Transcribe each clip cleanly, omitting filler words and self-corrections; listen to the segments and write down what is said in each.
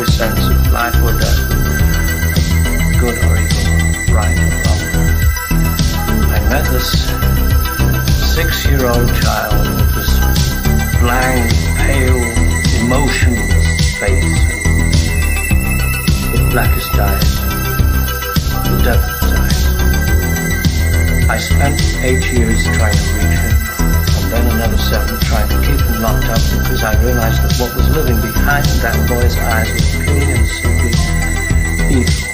represents life or death, good or evil, right or wrong. I met this 6-year-old child with this blank, pale, emotionless face and the blackest eyes, the devil's eyes. I spent 8 years trying to reach him, and then another 7 trying to keep him locked up, because I realized that what was living behind that boy's eyes was purely and simply evil.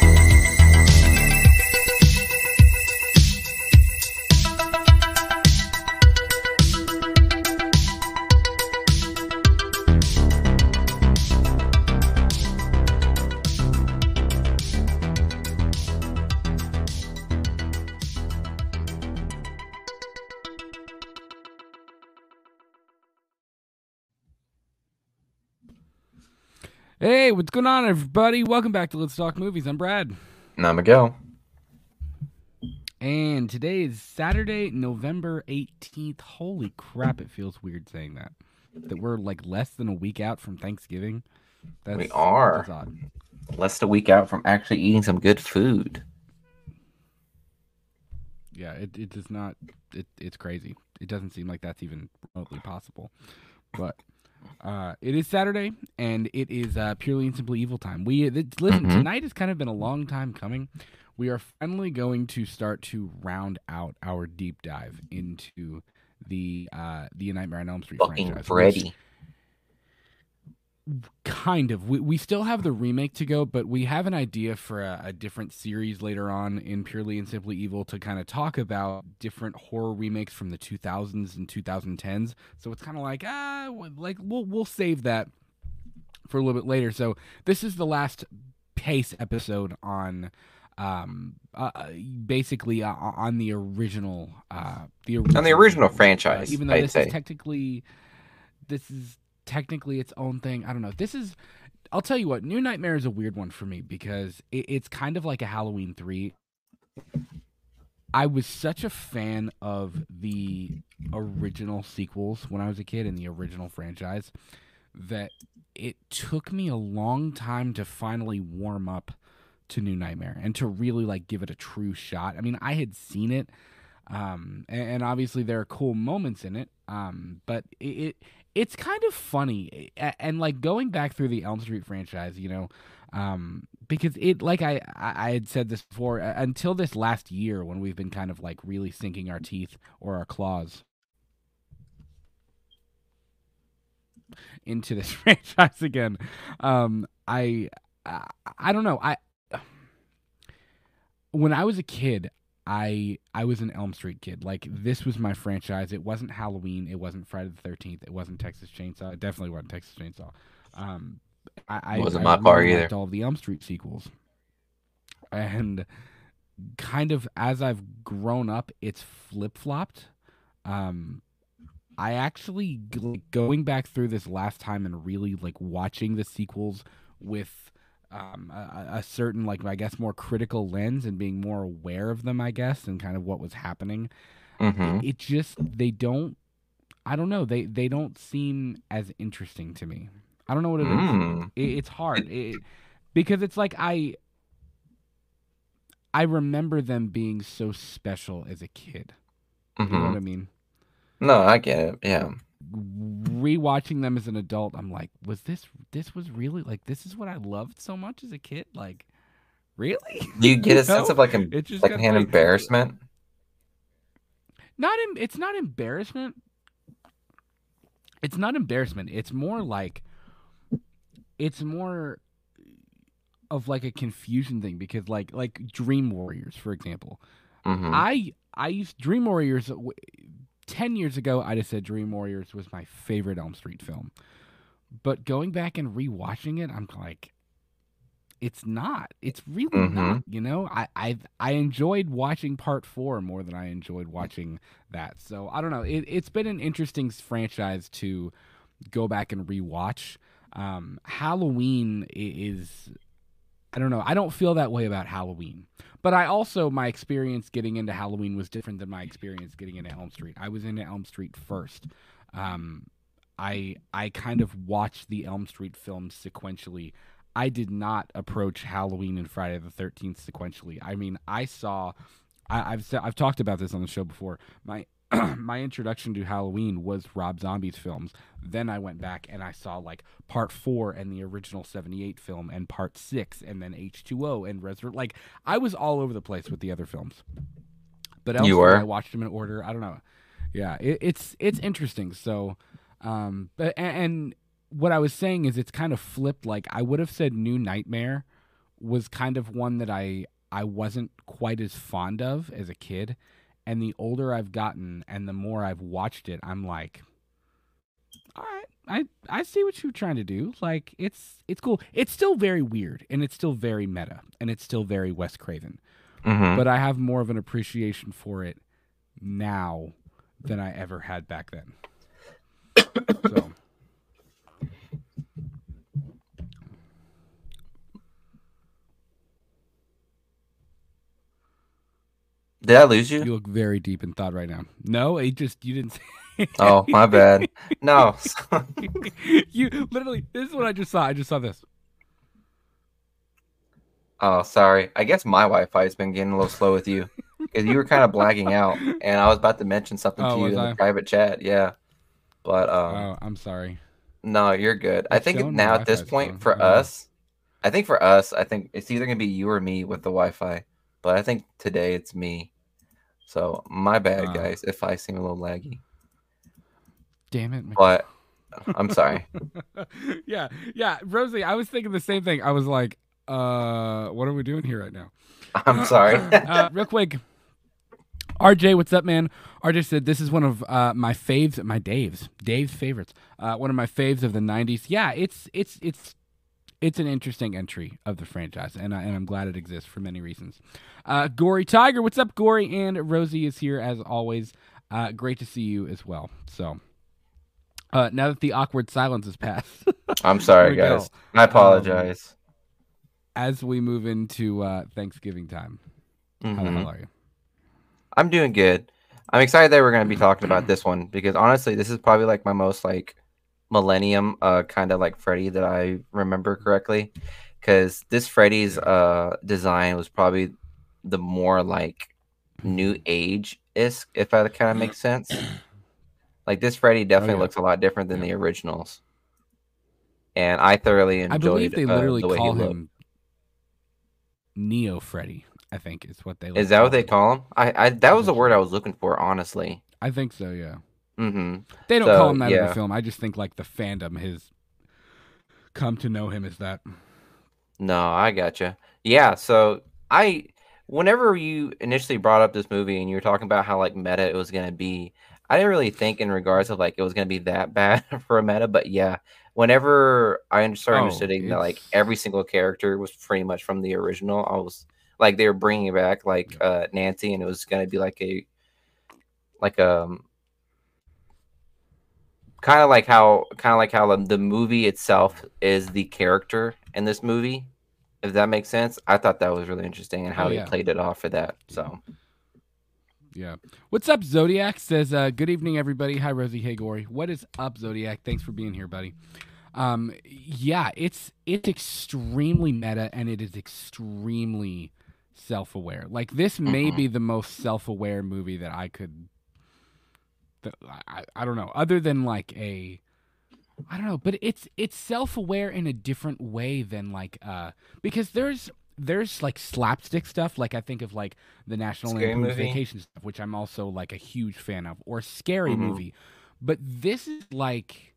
Hey, what's going on, everybody? Welcome back to Let's Talk Movies. I'm Brad. And I'm Miguel. And today is Saturday, November 18th. Holy crap, it feels weird saying that. That we're like less than a week out from Thanksgiving. We are. That's odd. Less than a week out from actually eating some good food. Yeah, it does not... It's crazy. It doesn't seem like that's even remotely possible. But... it is Saturday, and it is Purely and Simply Evil time. Tonight has kind of been a long time coming. We are finally going to start to round out our deep dive into the Nightmare on Elm Street franchise. Freddy. Kind of. We still have the remake to go, but we have an idea for a different series later on in Purely and Simply Evil to kind of talk about different horror remakes from the 2000s and 2010s. So it's kind of like, we'll save that for a little bit later. So this is the last Pace episode on on the original franchise. Even though this is technically its own thing. I don't know. I'll tell you what, New Nightmare is a weird one for me because it's kind of like a Halloween 3. I was such a fan of the original sequels when I was a kid and the original franchise that it took me a long time to finally warm up to New Nightmare and to really like give it a true shot. I mean, I had seen it, and obviously there are cool moments in it, but it's kind of funny, and like going back through the Elm Street franchise, you know, because it, like I had said this before, until this last year when we've been kind of like really sinking our teeth or our claws into this franchise again. I don't know. When I was a kid, I was an Elm Street kid. Like, this was my franchise. It wasn't Halloween. It wasn't Friday the 13th. It wasn't Texas Chainsaw. It definitely wasn't Texas Chainsaw. I wasn't my bar either. I liked all of the Elm Street sequels. And kind of as I've grown up, it's flip-flopped. I actually, going back through this last time and really, like, watching the sequels with... a certain, like, I guess, more critical lens and being more aware of them, I guess, and kind of what was happening. Mm-hmm. It just, they don't seem as interesting to me. I don't know what it is. It's hard. Because it's like, I remember them being so special as a kid. Mm-hmm. You know what I mean? No, I get it. Yeah. Rewatching them as an adult, I'm like, was this really, like, this is what I loved so much as a kid? Like, really? You get a sense of like embarrassment? It's not embarrassment. It's not embarrassment. It's more like, it's more of like a confusion thing, because like Dream Warriors, for example. Mm-hmm. I used Dream Warriors. 10 years ago, I'd have said Dream Warriors was my favorite Elm Street film. But going back and rewatching it, I'm like, it's not. It's really not, you know? I enjoyed watching Part 4 more than I enjoyed watching that. So, I don't know. It's been an interesting franchise to go back and rewatch. Halloween is... I don't know. I don't feel that way about Halloween. But my experience getting into Halloween was different than my experience getting into Elm Street. I was into Elm Street first. I kind of watched the Elm Street films sequentially. I did not approach Halloween and Friday the 13th sequentially. I mean, I've talked about this on the show before. My introduction to Halloween was Rob Zombie's films. Then I went back and I saw like part 4 and the original 78 film and part 6 and then H2O and Resurrect. Like, I was all over the place with the other films. But I watched them in order. I don't know. Yeah, it's interesting. So, and what I was saying is it's kind of flipped. Like, I would have said New Nightmare was kind of one that I wasn't quite as fond of as a kid. And the older I've gotten and the more I've watched it, I'm like, all right, I see what you're trying to do. Like, it's cool. It's still very weird, and it's still very meta, and it's still very Wes Craven. Mm-hmm. But I have more of an appreciation for it now than I ever had back then. So. Did I lose you? You look very deep in thought right now. No, you didn't say. Oh, my bad. No. You literally, this is what I just saw. I just saw this. Oh, sorry. I guess my Wi-Fi has been getting a little slow with you. Because you were kind of blagging out. And I was about to mention something to you in the private chat. Yeah. But, oh, I'm sorry. No, you're good. I think now at this point for us, I think it's either going to be you or me with the Wi-Fi. But I think today it's me. So, my bad, guys, if I seem a little laggy. Damn it. But I'm sorry. Yeah. Rosie, I was thinking the same thing. I was like, what are we doing here right now? I'm sorry. Real quick. RJ, what's up, man? RJ said, this is one of Dave's favorites. One of my faves of the 90s. Yeah, it's an interesting entry of the franchise, and I'm glad it exists for many reasons. Gory Tiger, what's up, Gory? And Rosie is here, as always. Great to see you as well. So, now that the awkward silence has passed. I'm sorry, guys. I apologize. As we move into Thanksgiving time, how the hell are you? I'm doing good. I'm excited that we're going to be talking about this one, because honestly, this is probably like my most like Millennium kind of like Freddy that I remember correctly, because this Freddy's design was probably the more like new age-esque, if that kind of makes sense. Like, this Freddy definitely looks a lot different than the originals, and I thoroughly enjoyed. I believe they literally the way call him Neo Freddy. I think is what they. Is that what they call him? I that was the word I was looking for, honestly. I think so. Yeah. Mm-hmm. They don't call him that in the film. I just think like the fandom has come to know him as that. No, I gotcha. Yeah, so whenever you initially brought up this movie and you were talking about how like meta it was going to be, I didn't really think in regards of like it was going to be that bad for a meta, but yeah, whenever I started understanding that like every single character was pretty much from the original, I was like they were bringing back like Nancy, and it was going to be like a kind of like how the movie itself is the character in this movie, if that makes sense. I thought that was really interesting and how they played it off for that. So, yeah. What's up, Zodiac? Says, good evening, everybody. Hi, Rosie. Hey, Gory. What is up, Zodiac? Thanks for being here, buddy. Yeah, it's extremely meta, and it is extremely self-aware. Like, this may be the most self-aware movie that I could... I don't know, other than like but it's self-aware in a different way than like because there's like slapstick stuff, like I think of like the National Lampoon's Vacation stuff, which I'm also like a huge fan of, or Scary Movie, but this is like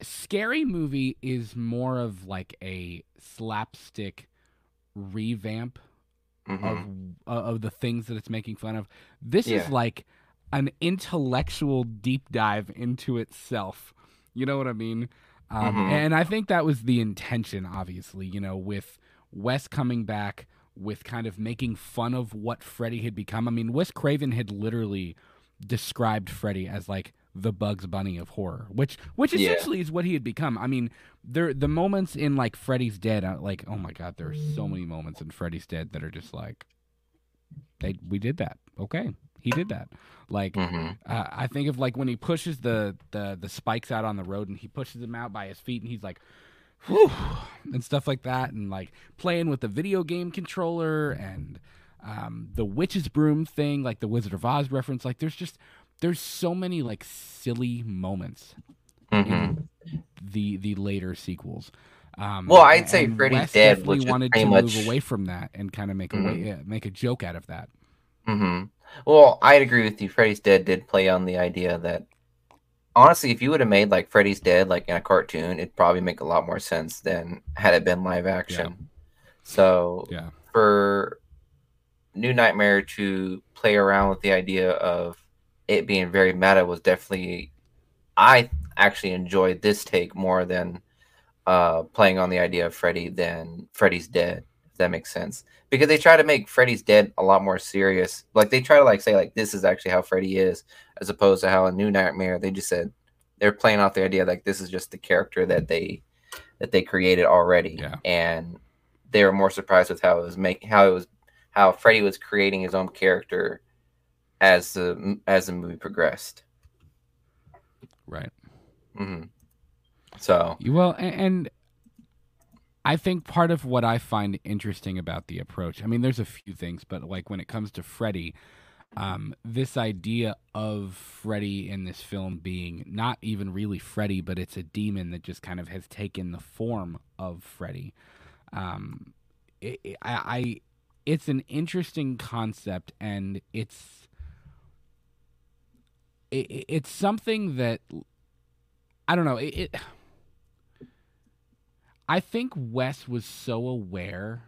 Scary Movie is more of like a slapstick revamp of the things that it's making fun of. This is like an intellectual deep dive into itself. You know what I mean? And I think that was the intention, obviously, you know, with Wes coming back, with kind of making fun of what Freddy had become. I mean, Wes Craven had literally described Freddy as like the Bugs Bunny of horror, which essentially is what he had become. I mean, the moments in like Freddy's Dead, like, oh my God, there are so many moments in Freddy's Dead that are just like, we did that. Okay. He did that. Like, I think of like when he pushes the spikes out on the road, and he pushes them out by his feet, and he's like, whew, and stuff like that, and like playing with the video game controller and the witch's broom thing, like the Wizard of Oz reference. Like there's so many like silly moments in the later sequels. Well, I'd say Freddy's Dead, which wanted to move away from that and kind of make make a joke out of that. Well, I'd agree with you. Freddy's Dead did play on the idea that, honestly, if you would have made like Freddy's Dead like in a cartoon, it'd probably make a lot more sense than had it been live action. So for New Nightmare to play around with the idea of it being very meta was definitely, I actually enjoyed this take more than playing on the idea of Freddy than Freddy's Dead. If that makes sense, because they try to make Freddy's Dead a lot more serious. Like they try to like say like this is actually how Freddy is, as opposed to how a New Nightmare they just said they're playing off the idea like this is just the character that they created already, and they were more surprised with how it was how Freddy was creating his own character as the movie progressed. Right. So well, and I think part of what I find interesting about the approach, I mean, there's a few things, but like when it comes to Freddy, this idea of Freddy in this film being not even really Freddy, but it's a demon that just kind of has taken the form of Freddy. It's an interesting concept, and it's something that, I don't know, I think Wes was so aware.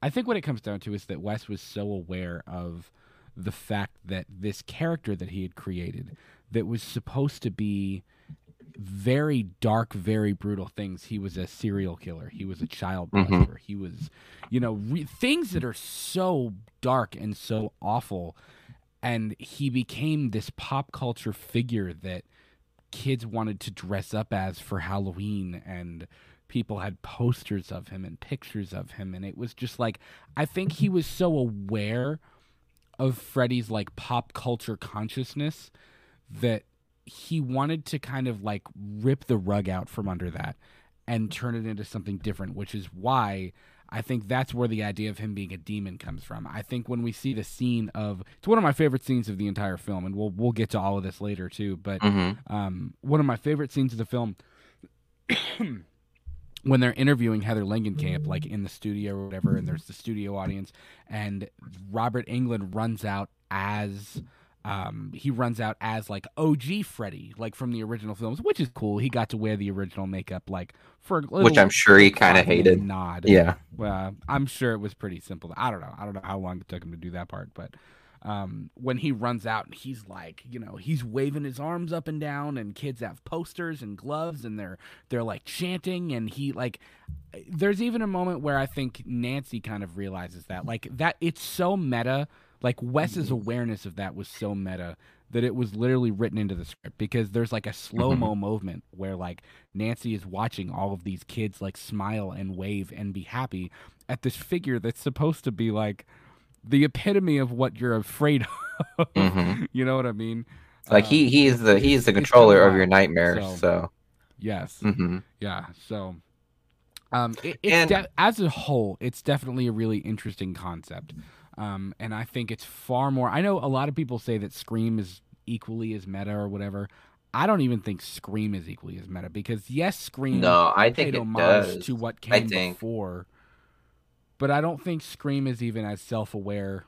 I think what it comes down to is that Wes was so aware of the fact that this character that he had created that was supposed to be very dark, very brutal things. He was a serial killer. He was a child molester. He was, you know, things that are so dark and so awful. And he became this pop culture figure that kids wanted to dress up as for Halloween, and people had posters of him and pictures of him, and it was just like, I think he was so aware of Freddy's like pop culture consciousness that he wanted to kind of like rip the rug out from under that and turn it into something different, which is why I think that's where the idea of him being a demon comes from. I think when we see the scene of, it's one of my favorite scenes of the entire film, and we'll get to all of this later too, but one of my favorite scenes of the film when they're interviewing Heather Langenkamp, like in the studio or whatever, and there's the studio audience, and Robert Englund runs out as like OG Freddy, like from the original films, which is cool. He got to wear the original makeup, like for a little, which I'm sure he kind of hated. Nod. Yeah. I'm sure it was pretty simple. I don't know how long it took him to do that part, but when he runs out and he's like, you know, he's waving his arms up and down, and kids have posters and gloves, and they're like chanting, and he like, there's even a moment where I think Nancy kind of realizes that, like, that it's so meta, like Wes's awareness of that was so meta that it was literally written into the script, because there's like a slow-mo moment where like Nancy is watching all of these kids like smile and wave and be happy at this figure that's supposed to be like the epitome of what you're afraid of. You know what I mean? Like he's the controller of your nightmare. So. Yes. Yeah. So as a whole, it's definitely a really interesting concept. And I think it's far more, I know a lot of people say that Scream is equally as meta or whatever. I don't even think Scream is equally as meta, because yes, Scream paid homage to what came before. But I don't think Scream is even as self-aware.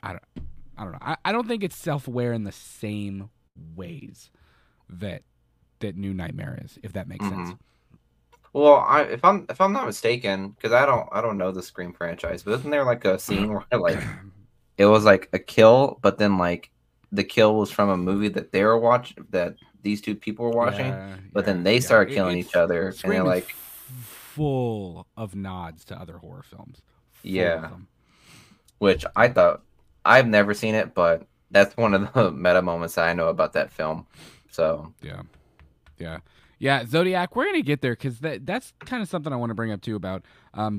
I don't know. I don't think it's self-aware in the same ways that New Nightmare is, if that makes sense. Well, if I'm not mistaken, because I don't know the Scream franchise, but isn't there like a scene where like it was like a kill, but then like the kill was from a movie that they were watching, that these two people were watching, but then they started killing each other, Scream, and they're like. Full of nods to other horror films. Which I thought, I've never seen it, but that's one of the meta moments I know about that film. So yeah. Yeah, Zodiac, we're going to get there because that's kind of something I want to bring up, too, about.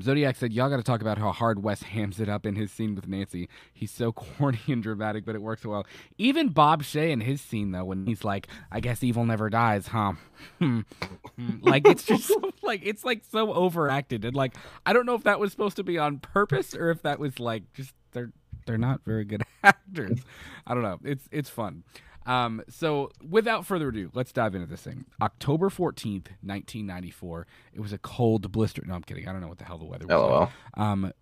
Zodiac said, y'all got to talk about how hard Wes hams it up in his scene with Nancy. He's so corny and dramatic, but it works well. Even Bob Shea in his scene, though, when he's like, I guess evil never dies, huh? Like, it's just like, it's like so overacted. And like, I don't know if that was supposed to be on purpose or if that was like just they're not very good actors. I don't know. It's fun. So without further ado, let's dive into this thing. October 14th, 1994. It was a cold blister. No, I'm kidding. I don't know what the hell the weather was. LOL.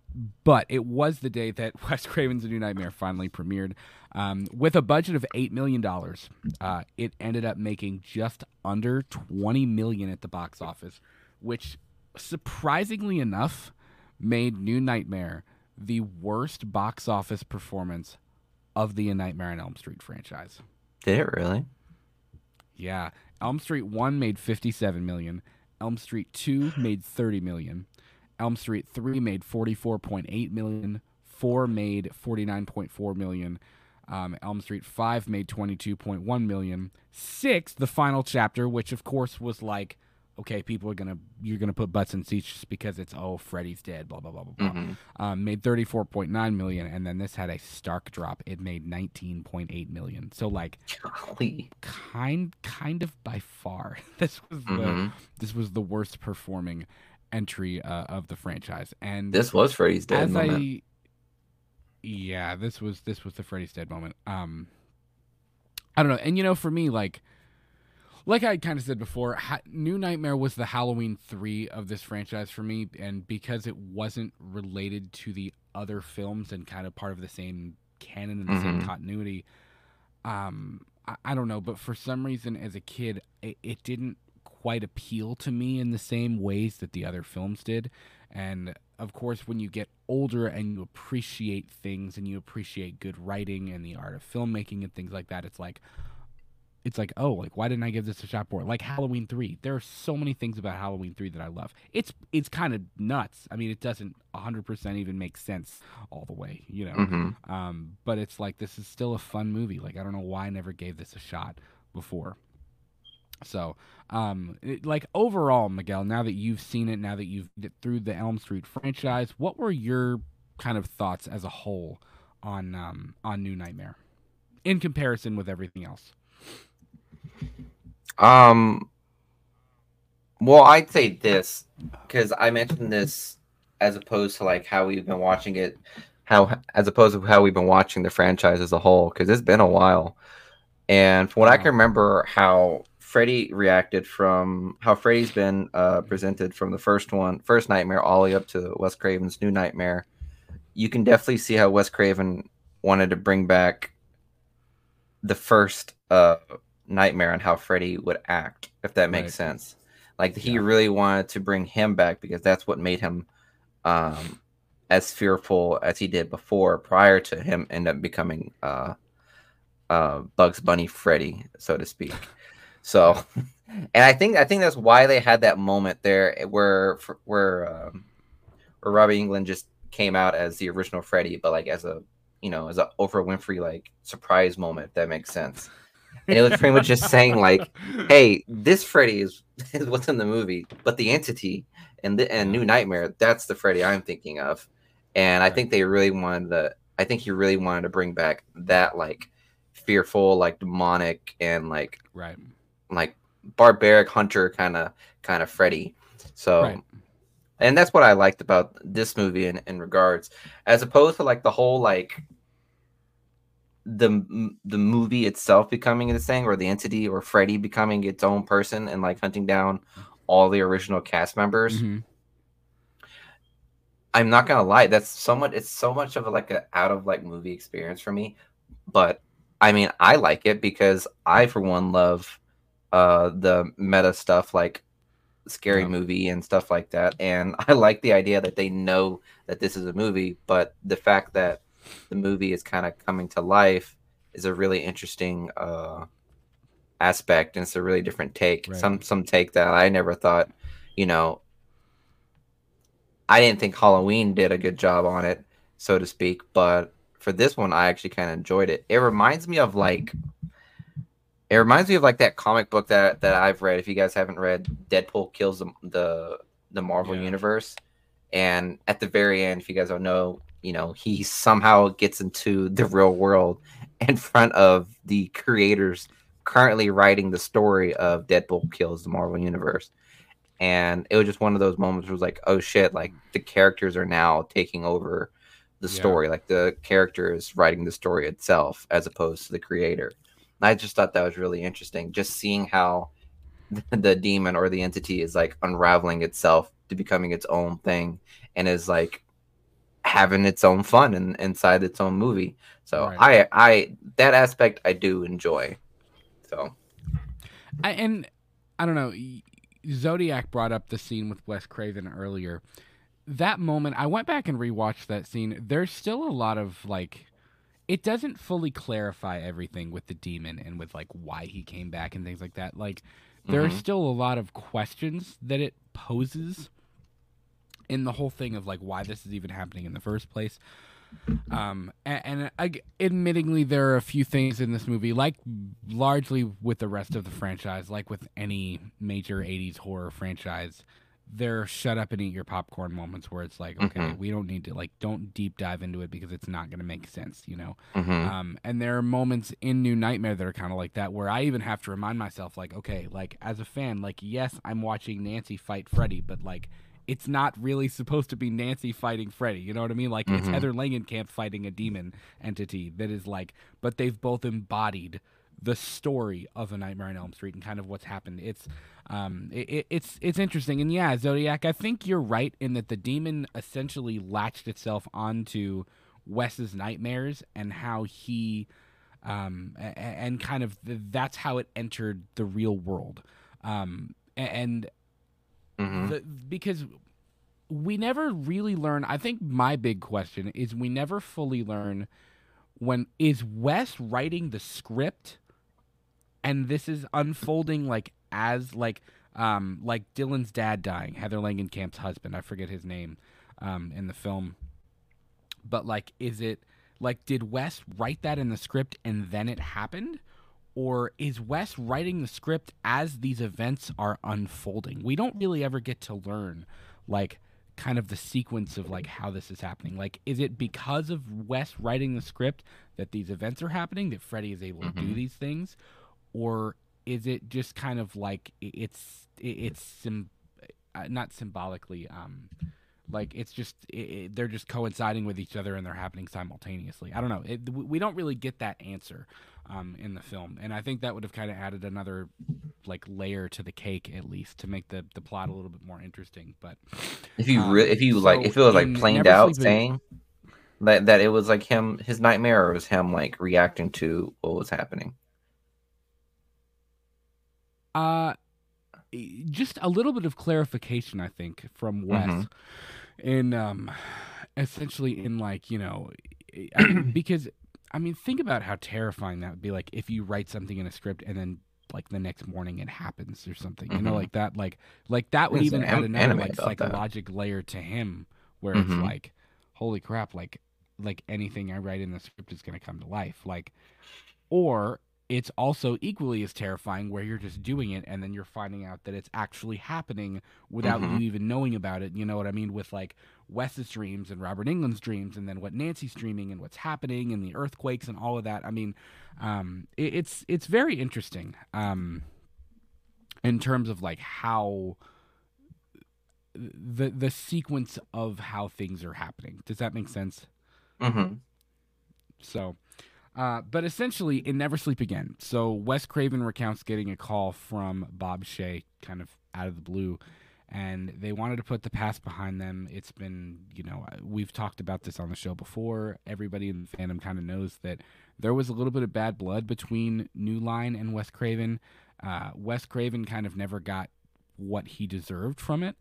But it was the day that Wes Craven's A New Nightmare finally premiered. With a budget of $8 million, it ended up making just under $20 million at the box office, which surprisingly enough made New Nightmare the worst box office performance of the A Nightmare on Elm Street franchise. Did it really? Yeah. Elm Street 1 made $57 million. Elm Street 2 made $30 million. Elm Street 3 made $44.8 million. 4 made $49.4 million. Elm Street 5 made $22.1 million. 6, the final chapter, which of course was like, okay, people are you're gonna put butts in seats just because it's, oh, Freddy's dead, blah blah blah blah blah. Mm-hmm. Made $34.9 million, and then this had a stark drop. It made $19.8 million. So like, kind of by far, this was mm-hmm. this was the worst performing entry of the franchise. And this was Freddy's Dead moment. Yeah, this was the Freddy's Dead moment. I don't know, and you know, for me, like. Like I kind of said before, New Nightmare was the Halloween 3 of this franchise for me, and because it wasn't related to the other films and kind of part of the same canon and the mm-hmm. same continuity, I don't know, but for some reason as a kid, it didn't quite appeal to me in the same ways that the other films did. And of course, when you get older and you appreciate things and you appreciate good writing and the art of filmmaking and things like that, it's like, oh, like, why didn't I give this a shot more? Like Halloween 3. There are so many things about Halloween 3 that I love. It's kind of nuts. I mean, it doesn't 100% even make sense all the way, you know. Mm-hmm. But it's like, this is still a fun movie. Like, I don't know why I never gave this a shot before. So, like, overall, Miguel, now that you've seen it, now that you've through the Elm Street franchise, what were your kind of thoughts as a whole on New Nightmare in comparison with everything else? Well, I'd say this, because I mentioned this as opposed to like how we've been watching it, as opposed to how we've been watching the franchise as a whole, because it's been a while. And from what I can remember, how Freddy reacted from how Freddy's been presented from the first Nightmare, all the way up to Wes Craven's New Nightmare, you can definitely see how Wes Craven wanted to bring back the first Nightmare on how Freddy would act, if that makes sense. Like, he really wanted to bring him back because that's what made him as fearful as he did before, prior to him end up becoming Bugs Bunny Freddy, so to speak. So, and I think that's why they had that moment there where Robert Englund just came out as the original Freddy, but like as a, you know, as a Oprah Winfrey like surprise moment, if that makes sense. And it was pretty much just saying, like, hey, this Freddy is what's in the movie, but the entity and New Nightmare, that's the Freddy I'm thinking of. And I think he really wanted to bring back that, like, fearful, like, demonic and, like, like barbaric hunter kind of Freddy. So, and that's what I liked about this movie in regards, as opposed to, like, the whole, like, the movie itself becoming this thing, or the entity, or Freddy becoming its own person and like hunting down all the original cast members. Mm-hmm. I'm not gonna lie, it's so much of like an out of like movie experience for me. But I mean, I like it because I for one love the meta stuff, like scary movie and stuff like that. And I like the idea that they know that this is a movie, but the fact that the movie is kind of coming to life is a really interesting aspect, and it's a really different take. Some take that I never thought, you know, I didn't think Halloween did a good job on it, so to speak, but for this one I actually kind of enjoyed it. It reminds me of like It reminds me of like that comic book that I've read. If you guys haven't read, Deadpool kills the Marvel universe, and at the very end, if you guys don't know, you know, he somehow gets into the real world in front of the creators currently writing the story of Deadpool kills the Marvel universe. And it was just one of those moments where it was like, oh shit, like the characters are now taking over the story. Like the character is writing the story itself as opposed to the creator. And I just thought that was really interesting. Just seeing how the demon or the entity is like unraveling itself to becoming its own thing and is like having its own fun and inside its own movie. So right. I that aspect I do enjoy. So I don't know. Zodiac brought up the scene with Wes Craven earlier. That moment, I went back and rewatched that scene. There's still a lot of, like, it doesn't fully clarify everything with the demon and with, like, why he came back and things like that. Like, there are still a lot of questions that it poses in the whole thing of, like, why this is even happening in the first place. And admittingly, there are a few things in this movie, like largely with the rest of the franchise, like with any major 80s horror franchise, there are shut up and eat your popcorn moments where it's like, okay, we don't need to, like, don't deep dive into it because it's not going to make sense, you know? And there are moments in New Nightmare that are kind of like that, where I even have to remind myself, like, okay, like, as a fan, like, yes, I'm watching Nancy fight Freddy, but, like, it's not really supposed to be Nancy fighting Freddy. You know what I mean? Like, it's Heather Langenkamp fighting a demon entity that is like, but they've both embodied the story of A Nightmare on Elm Street and kind of what's happened. It's interesting. And yeah, Zodiac, I think you're right in that the demon essentially latched itself onto Wes's nightmares and how he, and kind of that's how it entered the real world. Because we never really learn. I think my big question is we never fully learn is Wes writing the script and this is unfolding like Dylan's dad dying, Heather Langenkamp's husband. I forget his name in the film. But like, is it like, did Wes write that in the script and then it happened? Or is Wes writing the script as these events are unfolding? We don't really ever get to learn, like, kind of the sequence of, like, how this is happening. Like, is it because of Wes writing the script that these events are happening, that Freddy is able to do these things? Or is it just kind of, like, not symbolically, like, it's just, they're just coinciding with each other and they're happening simultaneously. I don't know. We don't really get that answer in the film. And I think that would have kind of added another, like, layer to the cake, at least, to make the plot a little bit more interesting. But if you if it was, like, planned out saying that it was, like, him, his nightmare, or it was him, like, reacting to what was happening? Just a little bit of clarification, I think, from Wes in essentially in, like, you know, because, I mean, think about how terrifying that would be, like, if you write something in a script and then, like, the next morning it happens or something, you know, like that would even add another, like, psychologic layer to him where it's like, holy crap, like anything I write in the script is going to come to life, like, or it's also equally as terrifying where you're just doing it and then you're finding out that it's actually happening without you even knowing about it. You know what I mean? With, like, Wes's dreams and Robert Englund's dreams and then what Nancy's dreaming and what's happening and the earthquakes and all of that. I mean, it's very interesting in terms of, like, how the sequence of how things are happening. Does that make sense? So... but essentially, in Never Sleep Again, so Wes Craven recounts getting a call from Bob Shea, kind of out of the blue, and they wanted to put the past behind them. It's been, you know, we've talked about this on the show before. Everybody in the fandom kind of knows that there was a little bit of bad blood between New Line and Wes Craven. Wes Craven kind of never got what he deserved from it.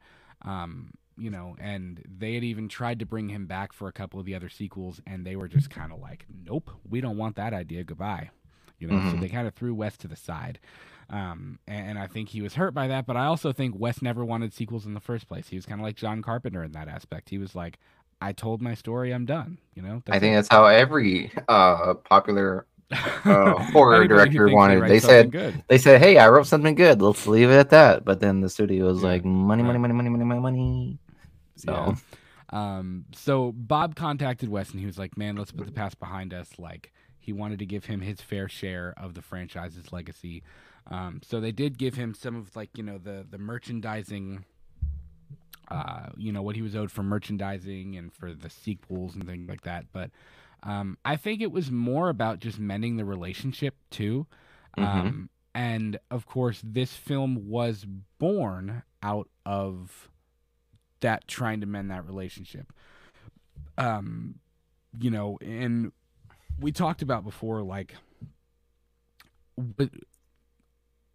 You know, and they had even tried to bring him back for a couple of the other sequels, and they were just kind of like, nope, we don't want that idea. Goodbye. You know, so they kind of threw Wes to the side. And I think he was hurt by that, but I also think Wes never wanted sequels in the first place. He was kind of like John Carpenter in that aspect. He was like, I told my story, I'm done. You know, I think that's how every popular horror director wanted. They said, "Hey, I wrote something good. Let's leave it at that." But then the studio was like, "Money." So, so Bob contacted Wes and he was like, "Man, let's put the past behind us." Like, he wanted to give him his fair share of the franchise's legacy. So they did give him some of, like, you know, the merchandising. You know, what he was owed for merchandising and for the sequels and things like that. But I think it was more about just mending the relationship, too. And, of course, this film was born out of that, trying to mend that relationship. You know, and we talked about before, like,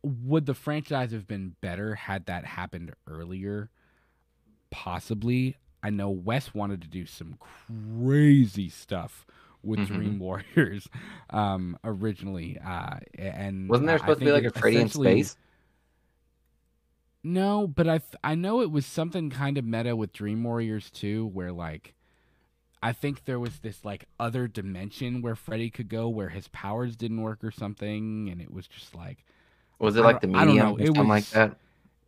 would the franchise have been better had that happened earlier? Possibly. I know Wes wanted to do some crazy stuff with Dream Warriors originally. And wasn't there supposed to be like a Freddy in space? No, but I know it was something kind of meta with Dream Warriors too, where, like, I think there was this, like, other dimension where Freddy could go where his powers didn't work or something, and it was just like, was it like the medium or something like that?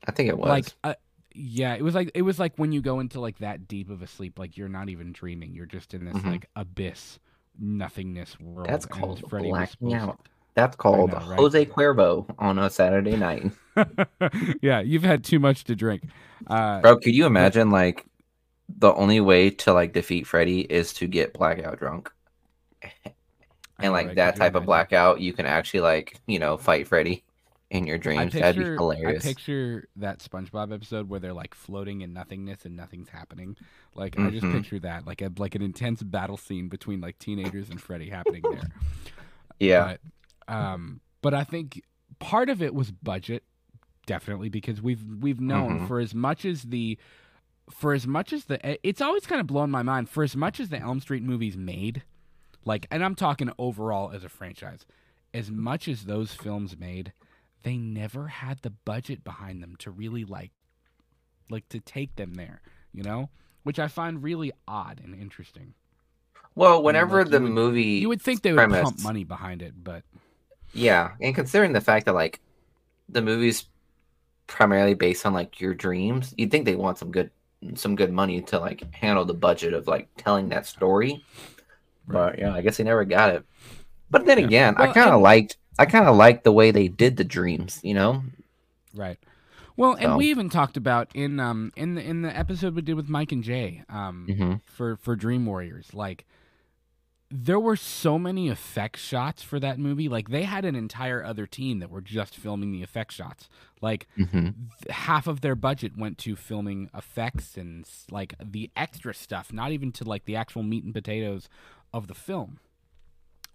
I think it was like yeah, it was like when you go into, like, that deep of a sleep, like, you're not even dreaming, you're just in this like abyss nothingness world. That's called blacking out. That's called Jose Cuervo on a Saturday night. Yeah, you've had too much to drink, bro. Could you imagine, like, the only way to, like, defeat Freddy is to get blackout drunk, and, like, that type of blackout, you can actually, like, you know, fight Freddy. In your dreams, that'd be hilarious. I picture that SpongeBob episode where they're, like, floating in nothingness and nothing's happening. Like, I just picture that, like, an intense battle scene between, like, teenagers and Freddy happening there. Yeah. But I think part of it was budget, definitely, because we've known for as much as the it's always kind of blown my mind, for as much as the Elm Street movies made, like, and I'm talking overall as a franchise, as much as those films made, they never had the budget behind them to really, like to take them there, you know, which I find really odd and interesting. Well, whenever movie, you would think they would pump money behind it, but yeah, and considering the fact that, like, the movie's primarily based on, like, your dreams, you'd think they want some good money to, like, handle the budget of, like, telling that story. Right. But yeah, I guess they never got it. But then again, well, I kind of liked the way they did the dreams, you know? Right. Well, so. And we even talked about in the episode we did with Mike and Jay for Dream Warriors, like, there were so many effect shots for that movie. Like, they had an entire other team that were just filming the effect shots. Like, half of their budget went to filming effects and, like, the extra stuff, not even to, like, the actual meat and potatoes of the film.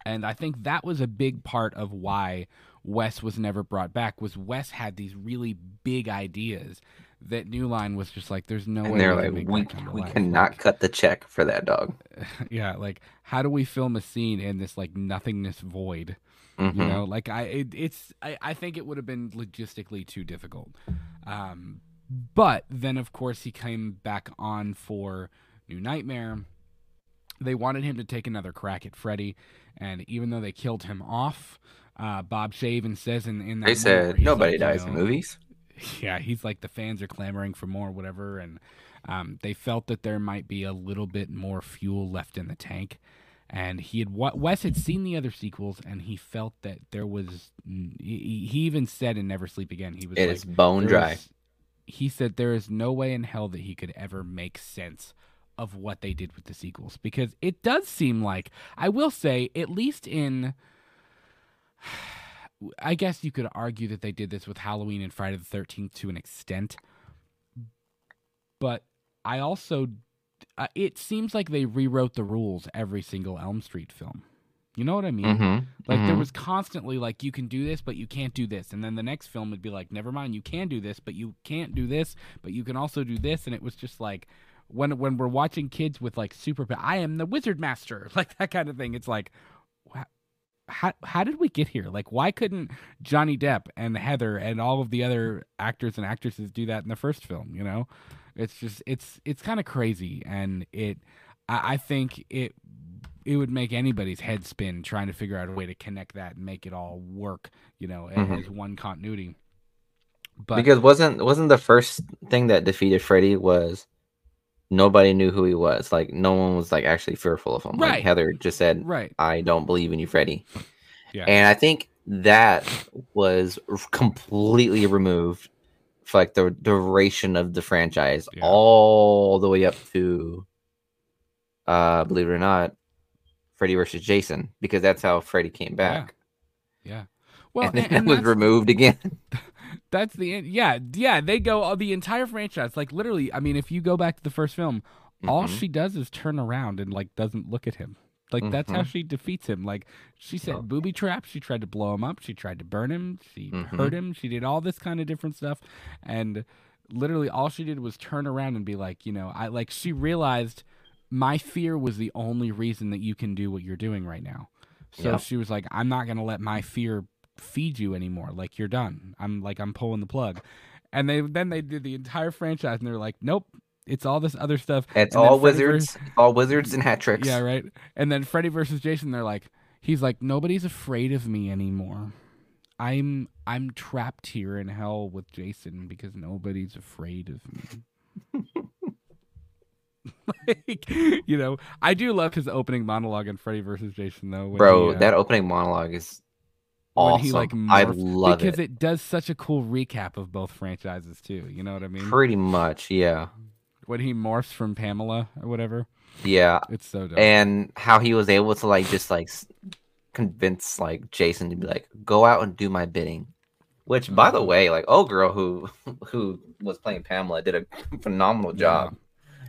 And I think that was a big part of why Wes was never brought back, was Wes had these really big ideas that New Line was just like, there's no way. And they're like, we cannot cut the check for that dog. Yeah, like, how do we film a scene in this, like, nothingness void? You know, like, I think it would have been logistically too difficult. But then, of course, he came back on for New Nightmare. They wanted him to take another crack at Freddy, and even though they killed him off, Bob Shea even says in that they said nobody, like, dies, you know, in movies. Yeah, he's like, the fans are clamoring for more, whatever, and they felt that there might be a little bit more fuel left in the tank. And Wes had seen the other sequels, and he felt that there was. He even said in Never Sleep Again, he was. It, like, is bone dry. He said there is no way in hell that he could ever make sense of what they did with the sequels, because it does seem like, I will say, at least in, I guess you could argue that they did this with Halloween and Friday the 13th to an extent, but I also, it seems like they rewrote the rules every single Elm Street film. You know what I mean? There was constantly, like, you can do this, but you can't do this. And then the next film would be like, never mind, you can do this, but you can't do this, but you can also do this. And it was just like, when we're watching kids with, like, super, I am the wizard master, like, that kind of thing. It's like, how did we get here? Like, why couldn't Johnny Depp and Heather and all of the other actors and actresses do that in the first film? You know, it's just, it's kind of crazy. And it, I think it would make anybody's head spin trying to figure out a way to connect that and make it all work, you know, mm-hmm. as one continuity. But because wasn't the first thing that defeated Freddy was nobody knew who he was. Like, no one was like actually fearful of him. Right. Like Heather just said, right, I don't believe in you, Freddy. Yeah. And I think that was completely removed for like the duration of the franchise, yeah. all the way up to, believe it or not, Freddy vs. Jason, because that's how Freddy came back. Yeah. yeah. Well, and then and that was removed again. That's the end. Yeah. Yeah. They go all the entire franchise. Like, literally, I mean, if you go back to the first film, mm-hmm. all she does is turn around and, like, doesn't look at him. Like, mm-hmm. that's how she defeats him. Like, she set booby traps. She tried to blow him up. She tried to burn him. She mm-hmm. hurt him. She did all this kind of different stuff. And literally, all she did was turn around and be like, you know, I like, she realized my fear was the only reason that you can do what you're doing right now. So yep. she was like, I'm not going to let my fear feed you anymore. Like, you're done. I'm pulling the plug. And then they did the entire franchise and they're like, nope. It's all this other stuff. It's all wizards, all wizards and hat tricks. Yeah, right. And then Freddy versus Jason, they're like, he's like, nobody's afraid of me anymore. I'm trapped here in hell with Jason because nobody's afraid of me. Like, you know, I do love his opening monologue in Freddy versus Jason, though. Bro, that opening monologue is awesome. He, like, I love because it. Because it does such a cool recap of both franchises, too. You know what I mean? Pretty much, yeah. When he morphs from Pamela or whatever. Yeah. It's so dope. And how he was able to, like, just, like, convince, like, Jason to be like, go out and do my bidding. Which, by the way, like, old girl who was playing Pamela did a phenomenal job. Yeah.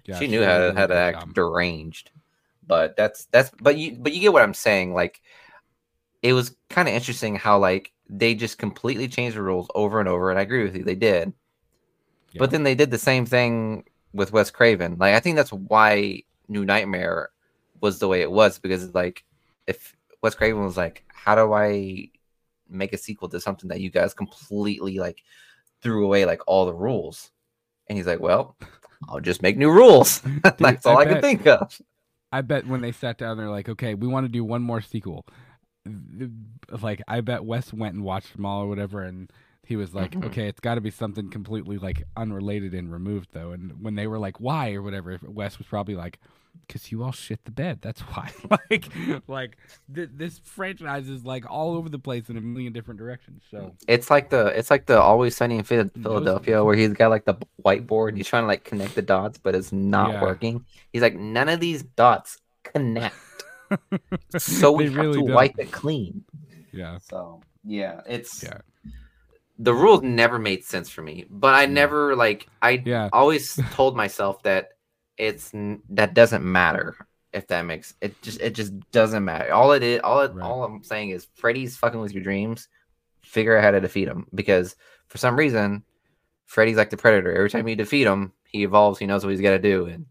Yeah, she knew how to act deranged. But you get what I'm saying. Like, it was kind of interesting how, like, they just completely changed the rules over and over. And I agree with you. They did. Yeah. But then they did the same thing with Wes Craven. Like, I think that's why New Nightmare was the way it was, because, like, if Wes Craven was like, how do I make a sequel to something that you guys completely, like, threw away, like, all the rules? And he's like, well, I'll just make new rules. Dude, that's all I can think of. I bet when they sat down, they're like, okay, we want to do one more sequel. Like, I bet Wes went and watched them all or whatever, and he was like, mm-hmm. okay, it's got to be something completely, like, unrelated and removed, though. And when they were like, why or whatever, Wes was probably like, because you all shit the bed. That's why. like this franchise is, like, all over the place in a million different directions. So it's like the Always Sunny in Philadelphia where he's got, like, the whiteboard and he's trying to, like, connect the dots, but it's not working. He's like, none of these dots connect. So we have to wipe it clean. Yeah. So yeah, it's. Yeah. The rules never made sense for me, but I never always told myself that that doesn't matter, if that makes it just doesn't matter. All it is, all I'm saying is Freddy's fucking with your dreams. Figure out how to defeat him, because for some reason Freddy's like the Predator. Every time you defeat him, he evolves. He knows what he's got to do and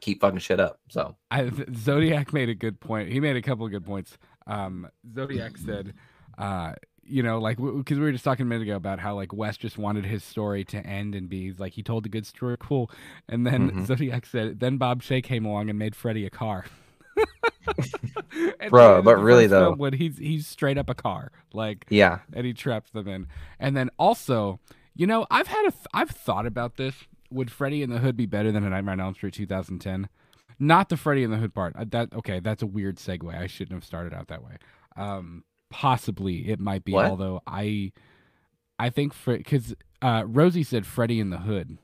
keep fucking shit up. So Zodiac made a good point. He made a couple of good points. Zodiac said, you know, like, because we were just talking a minute ago about how, like, Wes just wanted his story to end and be like, he told a good story, cool. And then Zodiac said, then Bob Shea came along and made Freddy a car. Bro, but really though, when he's straight up a car, like, yeah, and he traps them in. And then also, you know, I've thought about this. Would Freddy in the Hood be better than A Nightmare on Elm Street 2010? Not the Freddy in the Hood part. That's a weird segue. I shouldn't have started out that way. Possibly it might be, what? Although I think because Rosie said Freddy in the Hood.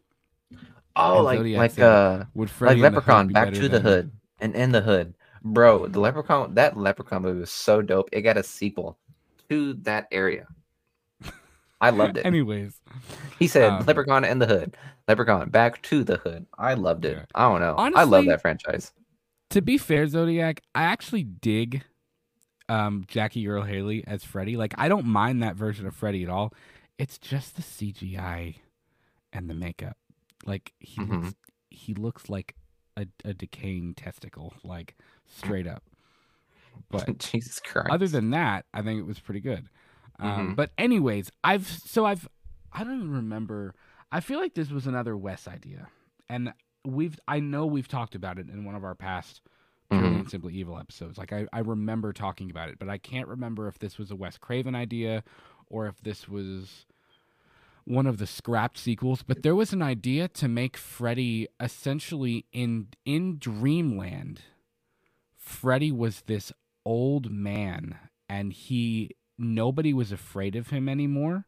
Oh, like Leprechaun, Back to the Hood and In the Hood, bro. The Leprechaun, that Leprechaun movie was so dope. It got a sequel to that area. I loved it. Anyways, he said Leprechaun in the Hood, Leprechaun Back to the Hood. I loved it. Yeah. I don't know. Honestly, I love that franchise. To be fair, Zodiac, I actually dig Jackie Earle Haley as Freddy. Like, I don't mind that version of Freddy at all. It's just the CGI and the makeup. Like, he looks like a decaying testicle, like, straight up. But Jesus Christ. Other than that, I think it was pretty good. But anyways, I don't even remember. I feel like this was another Wes idea, and I know we've talked about it in one of our past Purely and Simply Evil episodes. Like I remember talking about it, but I can't remember if this was a Wes Craven idea or if this was one of the scrapped sequels. But there was an idea to make Freddy essentially in Dreamland. Freddy was this old man, and nobody was afraid of him anymore,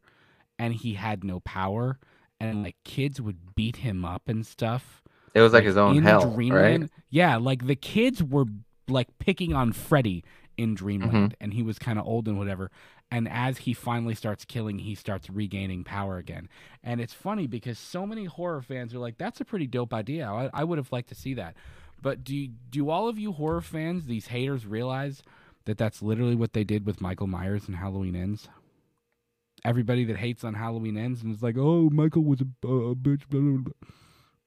and he had no power, and like kids would beat him up and stuff. It was like his own hell, Dreamland, right? Yeah, like the kids were like picking on Freddy in Dreamland, and he was kind of old and whatever. And as he finally starts killing, he starts regaining power again. And it's funny because so many horror fans are like, "That's a pretty dope idea. I would have liked to see that." But do all of you horror fans, these haters, realize that that's literally what they did with Michael Myers in Halloween Ends? Everybody that hates on Halloween Ends and is like, "Oh, Michael was a bitch." Blah, blah, blah.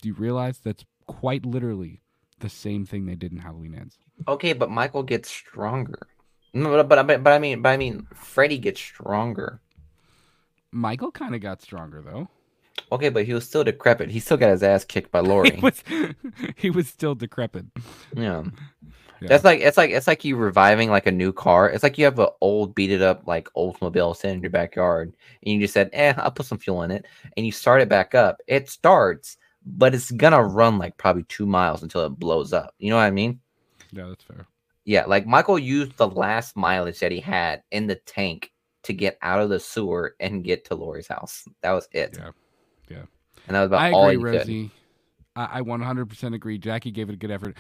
Do you realize that's quite literally the same thing they did in Halloween Ends? Okay, but Michael gets stronger. No, but I mean, Freddy gets stronger. Michael kind of got stronger though. Okay, but he was still decrepit. He still got his ass kicked by Laurie. he was still decrepit. Yeah. That's like you reviving like a new car. It's like you have an old beat it up like Oldsmobile sitting in your backyard, and you just said, I'll put some fuel in it," and you start it back up. It starts, but it's gonna run like probably 2 miles until it blows up. You know what I mean? Yeah, that's fair. Yeah, like Michael used the last mileage that he had in the tank to get out of the sewer and get to Laurie's house. That was it. Yeah. Yeah. And that was about all he could. I agree, Rosie. I 100% agree. Jackie gave it a good effort.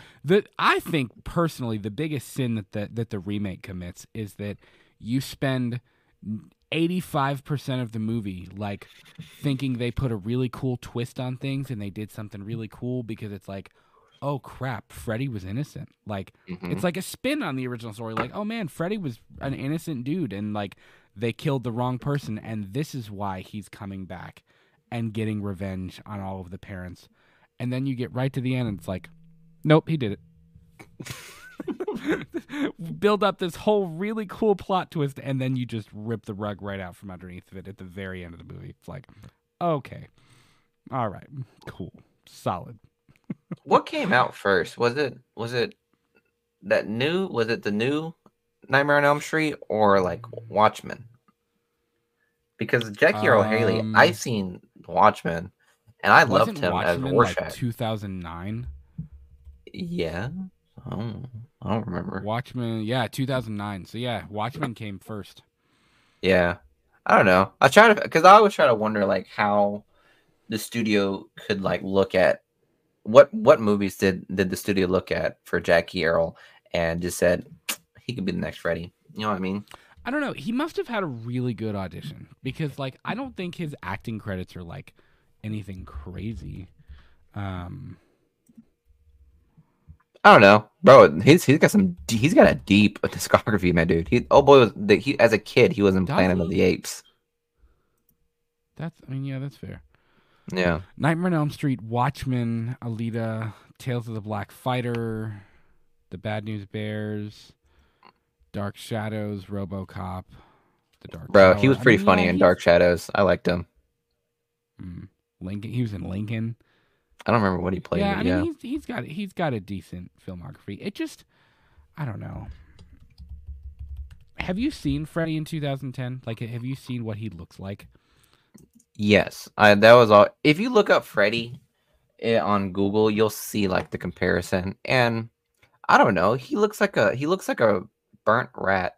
I think personally the biggest sin that the remake commits is that you spend 85% of the movie like thinking they put a really cool twist on things and they did something really cool because it's like, oh crap, Freddy was innocent. Like it's like a spin on the original story. Like, oh man, Freddy was an innocent dude and like they killed the wrong person and this is why he's coming back and getting revenge on all of the parents. And then you get right to the end and it's like, nope, he did it. Build up this whole really cool plot twist and then you just rip the rug right out from underneath of it at the very end of the movie. It's like, okay. All right. Cool. Solid. What came out first? Was it the New Nightmare on Elm Street or like Watchmen? Because Jackie Earl Haley, I've seen Watchmen. And I loved him as Rorschach. Like 2009? Yeah. I don't remember. Watchmen, yeah, 2009. So yeah, Watchmen came first. Yeah. I don't know. I always try to wonder like how the studio could like look at what movies did the studio look at for Jackie Earle and just said he could be the next Freddy. You know what I mean? I don't know. He must have had a really good audition because like I don't think his acting credits are like anything crazy. I don't know, bro. He's got a deep discography, my dude. As a kid he was in Planet of the Apes. That's fair. Yeah. Nightmare on Elm Street, Watchmen, Alita, Tales of the Black Fighter, The Bad News Bears, Dark Shadows, RoboCop, The Dark. Bro, Tower. He was pretty funny in Dark Shadows. I liked him. Lincoln. He was in Lincoln. I don't remember what he played. Yeah, I mean, he's got a decent filmography. It just, I don't know. Have you seen Freddy in 2010? Like, have you seen what he looks like? Yes, that was all. If you look up Freddy on Google, you'll see like the comparison. And I don't know. He looks like a burnt rat.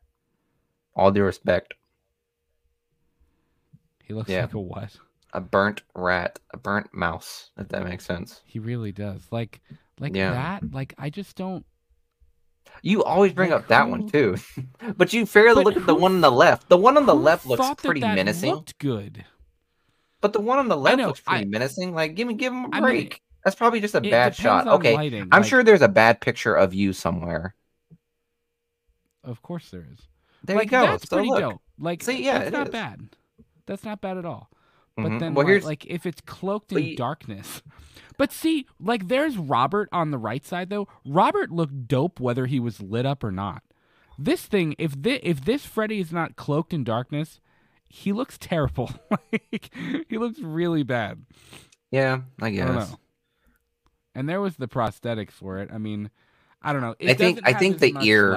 All due respect. He looks like a what? A burnt rat, a burnt mouse, if that makes sense. He really does. That, like, I just don't... You always bring up that one, too. But you fairly look at the one on the left. The one on the left looks pretty menacing. Looked good. But the one on the left looks pretty menacing. Like, give him a break. I mean, that's probably just a bad shot. Okay, lighting. I'm sure there's a bad picture of you somewhere. Of course there is. There you go. That's pretty dope. Like, see, yeah, that's not bad. That's not bad at all. But then, like, if it's cloaked in darkness. But see, like, there's Robert on the right side, though. Robert looked dope whether he was lit up or not. This thing, if this Freddy is not cloaked in darkness, he looks terrible. Like, he looks really bad. Yeah, I guess. I don't know. And there was the prosthetics for it. I mean, I don't know. I think the ear.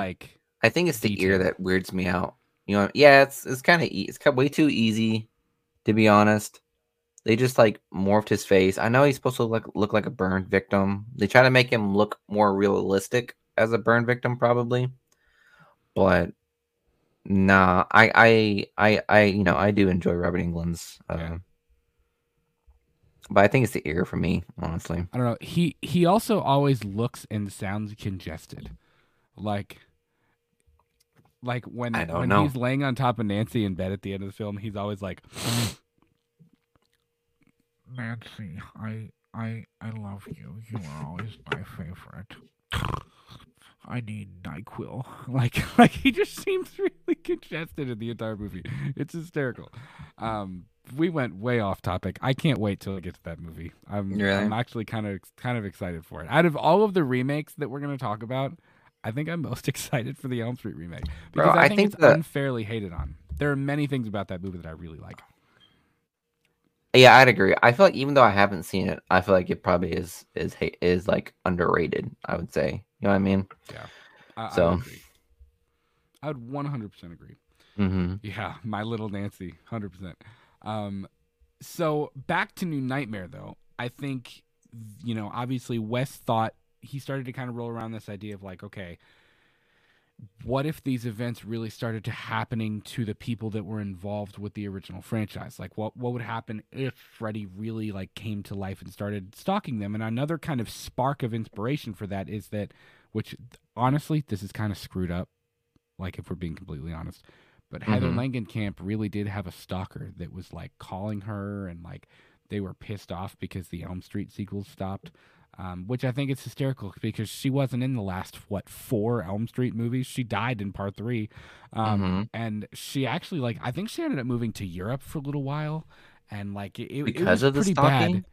I think it's the ear that weirds me out. You know, yeah, it's kind of way too easy, to be honest. They just like morphed his face. I know he's supposed to look like a burn victim. They try to make him look more realistic as a burn victim, probably. But nah, I you know, I do enjoy Robert Englund's. Yeah. But I think it's the ear for me, honestly. I don't know. He also always looks and sounds congested, like when he's laying on top of Nancy in bed at the end of the film, he's always like, "Nancy, I love you. You are always my favorite. I need NyQuil." Like he just seems really congested in the entire movie. It's hysterical. We went way off topic. I can't wait till I get to that movie. I'm actually kind of excited for it. Out of all of the remakes that we're going to talk about, I think I'm most excited for the Elm Street remake. Because I think it's unfairly hated on. There are many things about that movie that I really like. Yeah, I'd agree. I feel like even though I haven't seen it, I feel like it probably is like underrated, I would say. You know what I mean? Yeah. I would 100% agree. Mm-hmm. Yeah, my little Nancy, 100%. So back to New Nightmare, though. I think, you know, obviously Wes thought he started to kind of roll around this idea of like, okay, what if these events really started to happening to the people that were involved with the original franchise? Like what would happen if Freddy really like came to life and started stalking them? And another kind of spark of inspiration for that is that, which honestly, this is kind of screwed up. Like if we're being completely honest, but Heather Langenkamp really did have a stalker that was like calling her, and like they were pissed off because the Elm Street sequels stopped, which I think is hysterical because she wasn't in the last, 4 Elm Street movies. She died in part 3. And she actually, like, I think she ended up moving to Europe for a little while. And like, it was of the pretty stalking? Bad.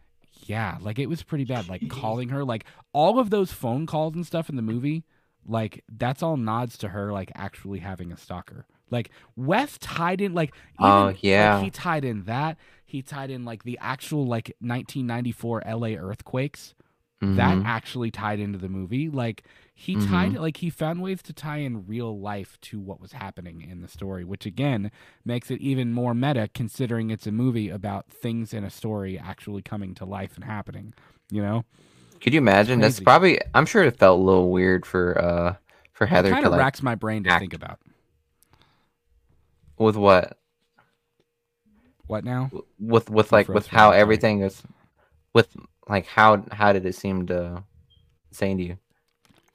Yeah. Like it was pretty bad. Like calling her, like all of those phone calls and stuff in the movie, like that's all nods to her, like actually having a stalker. Like Wes tied in, like even, like, he tied in that. He tied in like the actual like 1994 LA earthquakes that actually tied into the movie. Like he tied, like he found ways to tie in real life to what was happening in the story, which again makes it even more meta considering it's a movie about things in a story actually coming to life and happening. You know? Could you imagine? That's probably. I'm sure it felt a little weird for Heather. It kind of like, racks my brain to think about. With what? What now? With like with how everything is, with like how did it seem to saying to you?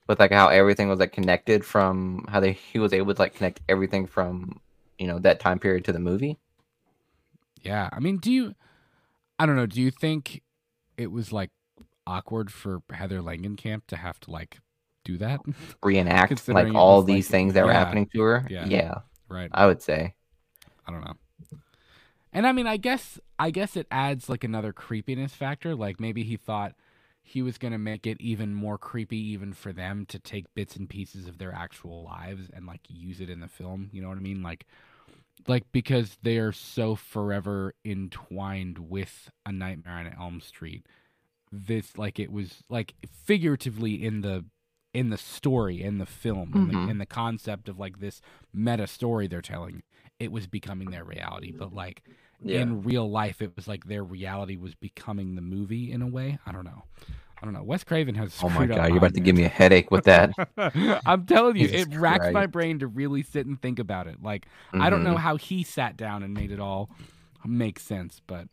With like how everything was like connected from how he was able to like connect everything from, you know, that time period to the movie. Yeah, I mean, I don't know. Do you think it was like awkward for Heather Langenkamp to have to like do that? Reenact like all these things that were happening to her. Yeah. Right. I would say. I don't know. And I mean, I guess it adds like another creepiness factor. Like maybe he thought he was going to make it even more creepy, even for them to take bits and pieces of their actual lives and like use it in the film. You know what I mean? Like because they are so forever entwined with A Nightmare on Elm Street. This, like, it was like figuratively in the story, in the film, in the concept of like this meta story they're telling, it was becoming their reality. But like in real life, it was like their reality was becoming the movie in a way. I don't know. Wes Craven has. Oh my God, you're about to give me a headache with that. I'm telling you, Jesus it racks Christ. My brain to really sit and think about it. Like I don't know how he sat down and made it all make sense, but.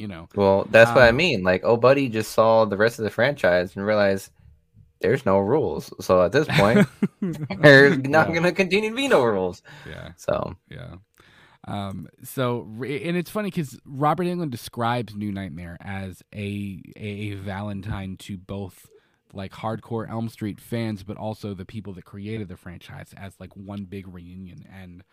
You know. Well, that's what I mean. Like, oh, buddy just saw the rest of the franchise and realized there's no rules. So at this point, there's not going to continue to be no rules. Yeah. So yeah. And it's funny because Robert Englund describes New Nightmare as a Valentine to both like hardcore Elm Street fans, but also the people that created the franchise as like one big reunion. And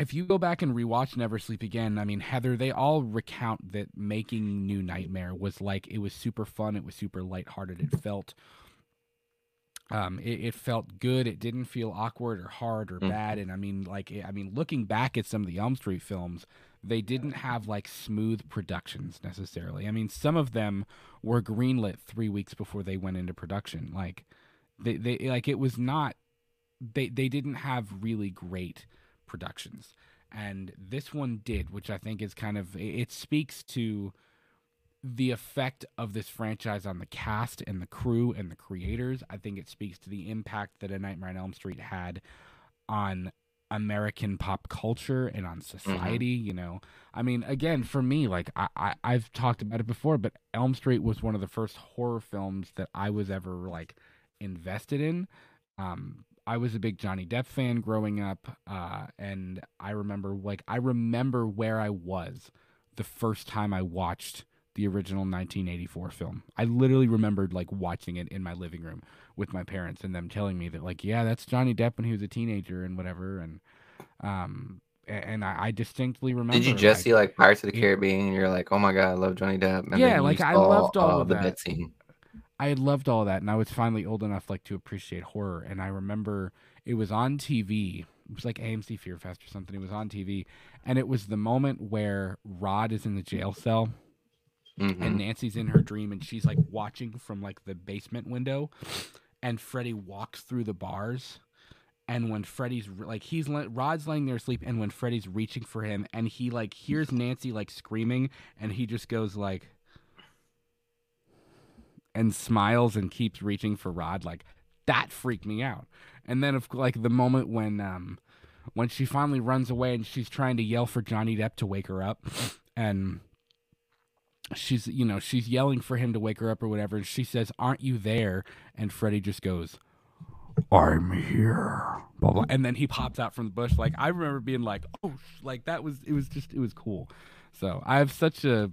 if you go back and rewatch Never Sleep Again, I mean, Heather, they all recount that making New Nightmare was like, it was super fun. It was super lighthearted. It felt, it felt good. It didn't feel awkward or hard or bad. And I mean, looking back at some of the Elm Street films, they didn't have like smooth productions necessarily. I mean, some of them were greenlit 3 weeks before they went into production. Like they like it was not, they didn't have really great productions. And this one did, which I think is kind of, it speaks to the effect of this franchise on the cast and the crew and the creators. I think it speaks to the impact that A Nightmare on Elm Street had on American pop culture and on society, you know. I mean, again, for me, like, I've talked about it before, but Elm Street was one of the first horror films that I was ever, like, invested in. I was a big Johnny Depp fan growing up, and I remember where I was the first time I watched the original 1984 film. I literally remembered like watching it in my living room with my parents and them telling me that like, yeah, that's Johnny Depp when he was a teenager and whatever. And I distinctly remember. Did you just see like Pirates of the Caribbean and you're like, oh my God, I love Johnny Depp? And yeah, like I loved all of that. The bed scene. I loved all that, and I was finally old enough like to appreciate horror. And I remember it was on TV. It was like AMC Fear Fest or something. It was on TV, and it was the moment where Rod is in the jail cell, and Nancy's in her dream, and she's like watching from like the basement window, and Freddy walks through the bars. And when Freddy's like Rod's laying there asleep, and when Freddy's reaching for him, and he like hears Nancy like screaming, and he just goes like. And smiles and keeps reaching for Rod. Like that freaked me out. And then of like the moment when she finally runs away and she's trying to yell for Johnny Depp to wake her up, and she's, you know, she's yelling for him to wake her up or whatever, and she says, "Aren't you there?" And Freddy just goes, "I'm here." Blah blah. And then he pops out from the bush. Like I remember being like, "Oh!" Like that was it was cool. So I have such a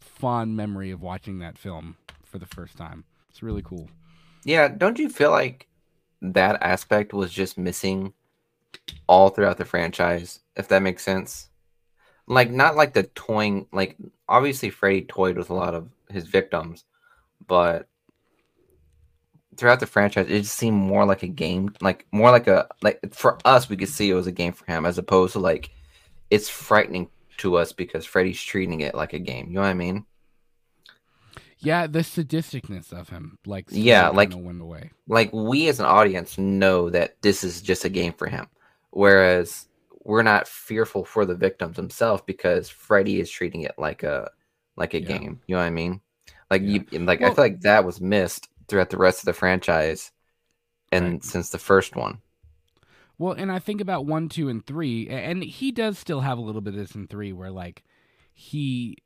fond memory of watching that film for the first time. It's really cool. Yeah, don't you feel like that aspect was just missing all throughout the franchise, if that makes sense? Like, not like the toying, like, obviously Freddy toyed with a lot of his victims, but throughout the franchise, it just seemed more like a game, like, more like a, like, for us, we could see it was a game for him, as opposed to, like, it's frightening to us because Freddy's treating it like a game, you know what I mean? Yeah, the sadisticness of him, like, yeah, like, went away. Like, we as an audience know that this is just a game for him, whereas we're not fearful for the victims themselves because Freddy is treating it like a game. You know what I mean? Like, yeah. I feel like that was missed throughout the rest of the franchise, and since the first one. Well, and I think about 1, 2, and 3, and he does still have a little bit of this in 3, where like he.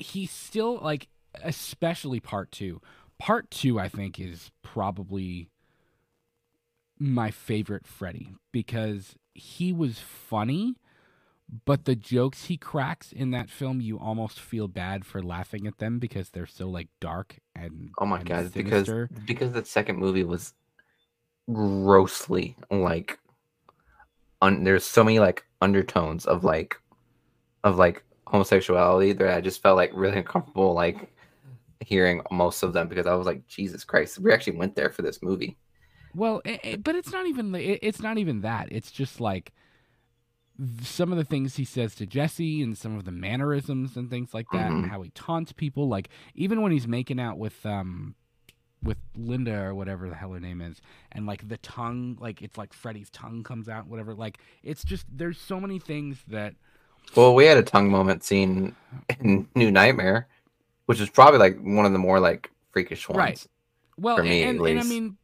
He's still, like, especially part 2. Part 2, I think, is probably my favorite Freddy because he was funny, but the jokes he cracks in that film, you almost feel bad for laughing at them because they're so, like, dark and oh my God, sinister. Because the second movie was grossly, like, there's so many, like, undertones of homosexuality that I just felt like really uncomfortable like hearing most of them because I was like, Jesus Christ, we actually went there for this movie. Well, but it's not even that. It's just like some of the things he says to Jesse and some of the mannerisms and things like that, and how he taunts people. Like even when he's making out with Linda or whatever the hell her name is, and like the tongue, like it's like Freddy's tongue comes out, whatever. Like it's just there's so many things that. Well, we had a tongue moment scene in New Nightmare, which is probably like one of the more like freakish ones. Right. Well, for me, at least. And I mean,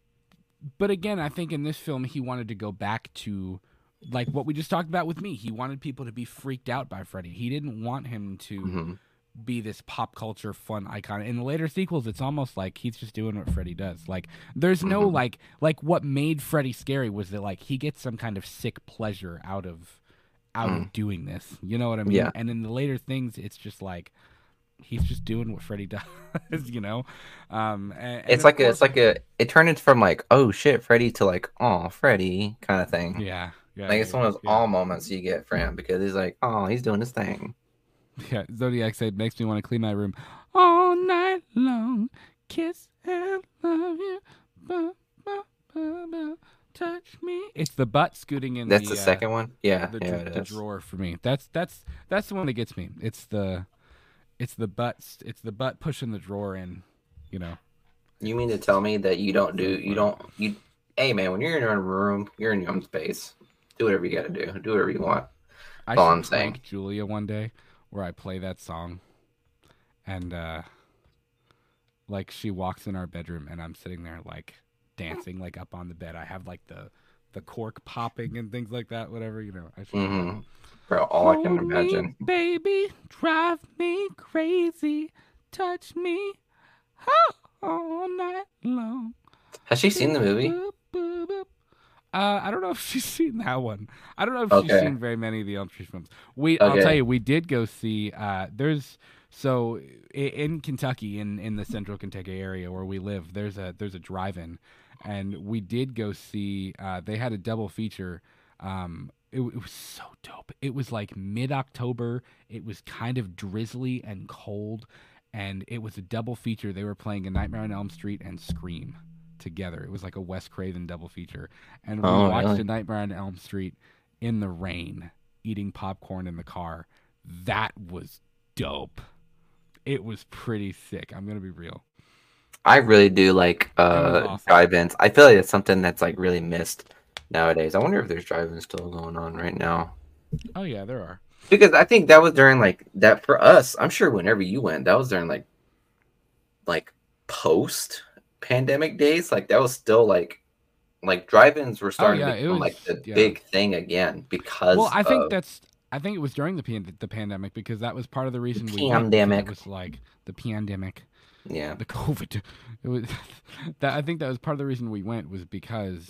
but again, I think in this film he wanted to go back to like what we just talked about with me. He wanted people to be freaked out by Freddy. He didn't want him to be this pop culture fun icon. In the later sequels, it's almost like he's just doing what Freddy does. Like there's no like what made Freddy scary was that like he gets some kind of sick pleasure out of doing this, you know what I mean? Yeah. And in the later things, it's just like he's just doing what Freddy does, you know. And it's like it turned into from like oh shit Freddy to like oh Freddy kind of thing. Yeah, yeah. Like it's one of those all moments you get from him because he's like oh he's doing his thing. Yeah, Zodiac said makes me want to clean my room all night long, kiss and love you. Ba, ba, ba, ba. touch me. It's the butt scooting in. That's the second one. Yeah, the drawer for me. That's the one that gets me. It's the butt pushing the drawer in. You know. You mean to tell me that you don't? Hey man, when you're in your own room, you're in your own space. Do whatever you got to do. Do whatever you want. That's all I'm saying. Julia, one day, where I play that song, and like she walks in our bedroom, and I'm sitting there like dancing, like up on the bed. I have like the cork popping and things like that. Whatever, you know. Bro, all I can imagine. Baby, drive me crazy, touch me, all night long. Has she seen the movie? I don't know if she's seen that one. I don't know if she's seen very many of the Elm Street films. I'll tell you, we did go see. So in Kentucky, in the central Kentucky area where we live, there's a drive-in, and we did go see. They had a double feature. It was so dope. It was like mid-October. It was kind of drizzly and cold, and it was a double feature. They were playing A Nightmare on Elm Street and Scream together. It was like a Wes Craven double feature, and we watched A Nightmare on Elm Street in the rain, eating popcorn in the car. That was dope. It was pretty sick. I'm gonna be real. I really do like awesome drive-ins. I feel like it's something that's like really missed nowadays. I wonder if there's drive-ins still going on right now. Oh yeah, there are. Because I think that was during like that for us. I'm sure whenever you went, that was during like post pandemic days, like that was still like drive-ins were starting to become the big thing again because I think it was during the pandemic, because that was part of the reason it was like the pandemic, the COVID. It was that I think that was part of the reason we went, was because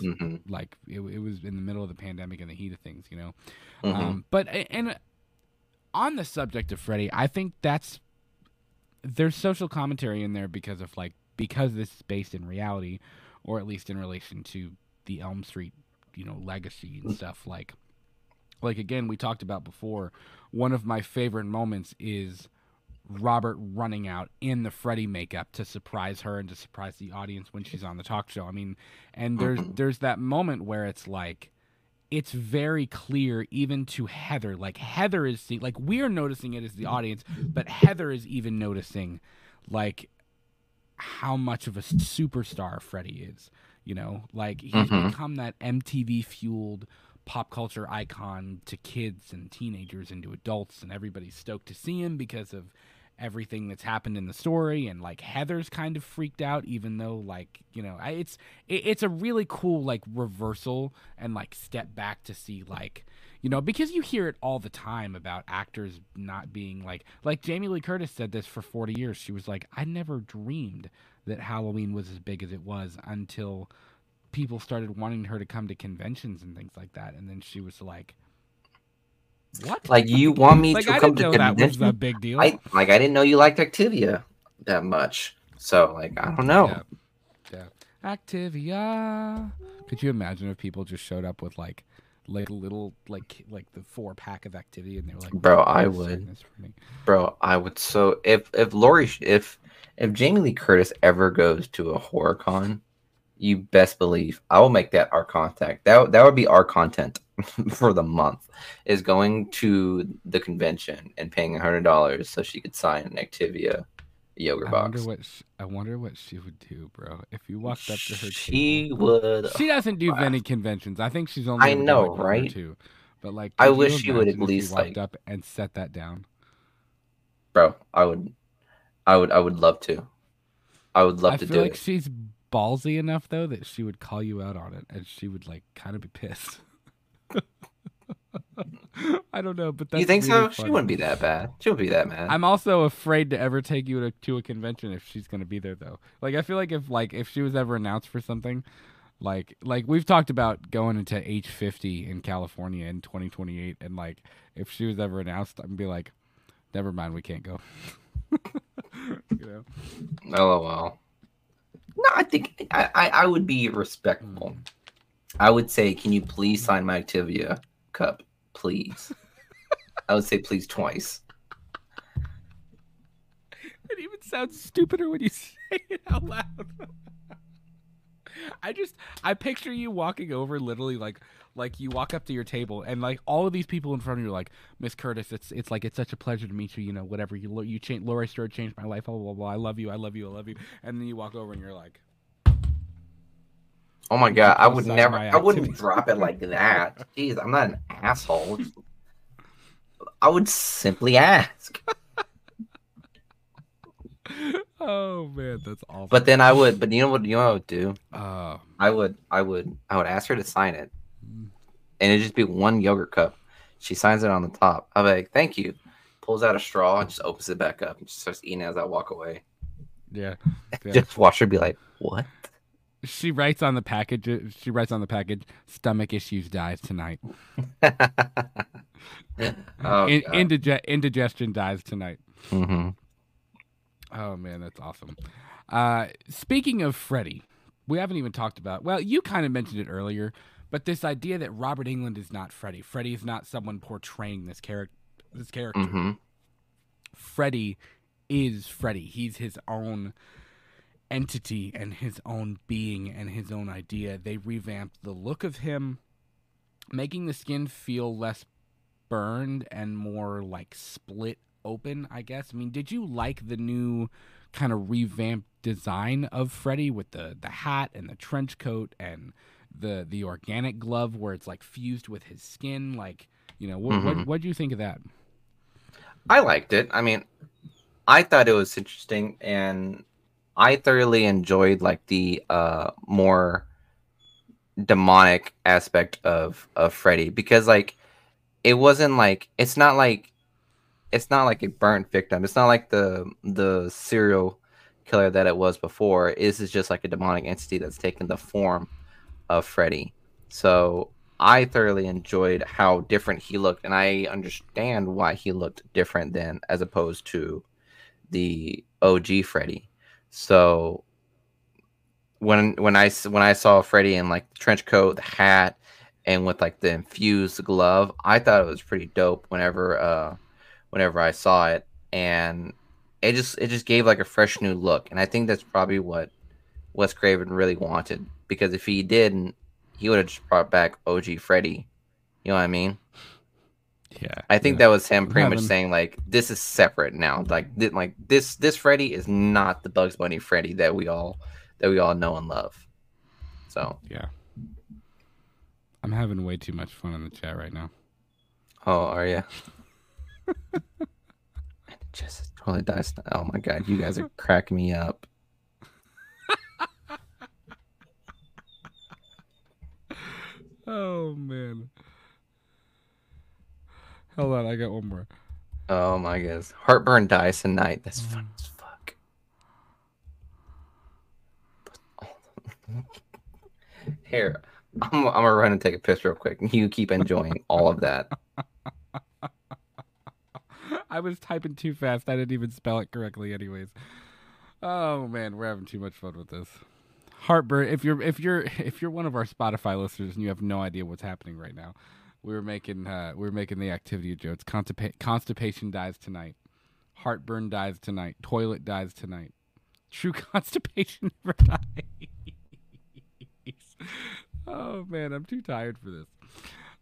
like it was in the middle of the pandemic and the heat of things, you know. But on the subject of Freddy, I think there's social commentary in there because of because this is based in reality, or at least in relation to the Elm Street, you know, legacy and stuff. Like again, we talked about before, one of my favorite moments is Robert running out in the Freddy makeup to surprise her and to surprise the audience when she's on the talk show. I mean, and there's that moment where it's like, it's very clear even to Heather. Like Heather is seeing, like we're noticing it as the audience, but Heather is even noticing like how much of a superstar Freddy is, you know, like he's become that MTV fueled pop culture icon to kids and teenagers and to adults, and everybody's stoked to see him because of everything that's happened in the story. And like Heather's kind of freaked out, even though like, you know, it's a really cool like reversal and like step back to see like, you know, because you hear it all the time about actors not being like Jamie Lee Curtis said this for 40 years. She was like, I never dreamed that Halloween was as big as it was until people started wanting her to come to conventions and things like that. And then she was like, what? Like you want me to come to conventions? That was a big deal. I didn't know you liked Activia that much. So like, I don't know. Yeah. Activia. Could you imagine if people just showed up with like the 4-pack of Activia, and they were like, "Bro, I would." Bro, I would. So if Jamie Lee Curtis ever goes to a horror con, you best believe I will make that our contact. That would be our content for the month, is going to the convention and paying $100 so she could sign an Activia yogurt box. I wonder what she would do, bro. If you walked up to her, she doesn't do many conventions. I think she's only. I know, right? Two. But like, I wish she would at least walked up and set that down, bro. I would love to. I would love to do it. I feel like she's ballsy enough though that she would call you out on it, and she would like kind of be pissed. I don't know, but that's you think really so? Funny. She wouldn't be that bad. She wouldn't be that mad. I'm also afraid to ever take you to a convention if she's going to be there, though. Like I feel like if she was ever announced for something, like we've talked about going into H50 in California in 2028, and like if she was ever announced, I'd be like, never mind, we can't go. You know? LOL. No, I think I would be respectful. I would say, can you please sign my Activia cup, please? I would say please twice. It even sounds stupider when you say it out loud. I picture you walking over, literally like you walk up to your table and like all of these people in front of you are like, Miss Curtis, it's such a pleasure to meet you. You know, whatever you changed, Laurie Strode changed my life. Blah, blah, blah. I love you. I love you. I love you. And then you walk over and you're like, oh my God, I would never, I wouldn't drop it like that. Jeez, I'm not an asshole. I would simply ask. Oh man, that's awful. But then I would, but you know what I would do? I would ask her to sign it, and it'd just be one yogurt cup. She signs it on the top. I'm like, thank you. Pulls out a straw and just opens it back up and just starts eating as I walk away. Yeah. Just watch her be like, what? She writes on the package. She writes on the package. Stomach issues dies tonight. Oh, indigestion dies tonight. Mm-hmm. Oh man, that's awesome. Speaking of Freddy, we haven't even talked about. Well, you kind of mentioned it earlier, but this idea that Robert Englund is not Freddy. Freddy is not someone portraying this character. This character. Mm-hmm. Freddy is Freddy. He's his own entity and his own being and his own idea. They revamped the look of him, making the skin feel less burned and more like split open, I guess. I mean, did you like the new kind of revamped design of Freddy with the hat and the trench coat and the organic glove where it's like fused with his skin? Like, you know, what do you think of that? I liked it. I mean, I thought it was interesting, and I thoroughly enjoyed like the more demonic aspect of Freddy, because like it wasn't like it's not like a burnt victim. It's not like the serial killer that it was before. This is just like a demonic entity that's taken the form of Freddy. So I thoroughly enjoyed how different he looked, and I understand why he looked different then as opposed to the OG Freddy. So when I saw Freddy in like the trench coat, the hat, and with like the infused glove, I thought it was pretty dope whenever I saw it, and it just gave like a fresh new look. And I think that's probably what Wes Craven really wanted, because if he didn't, he would have just brought back OG Freddy. You know what I mean? Yeah, I think that was him pretty much saying like, this is separate now. Like, this Freddy is not the Bugs Bunny Freddy that we all know and love. So yeah, I'm having way too much fun in the chat right now. Oh, are you? And it just totally dies. Oh my God, you guys are cracking me up. Oh man. Hold on, I got one more. Oh my goodness. Heartburn dies tonight. That's fun as fuck. Here, I'm going to run and take a piss real quick. You keep enjoying all of that. I was typing too fast. I didn't even spell it correctly anyways. Oh man, we're having too much fun with this. Heartburn, if you're one of our Spotify listeners and you have no idea what's happening right now, We were making the activity jokes. Constipation dies tonight. Heartburn dies tonight. Toilet dies tonight. True constipation never dies. Oh man, I'm too tired for this.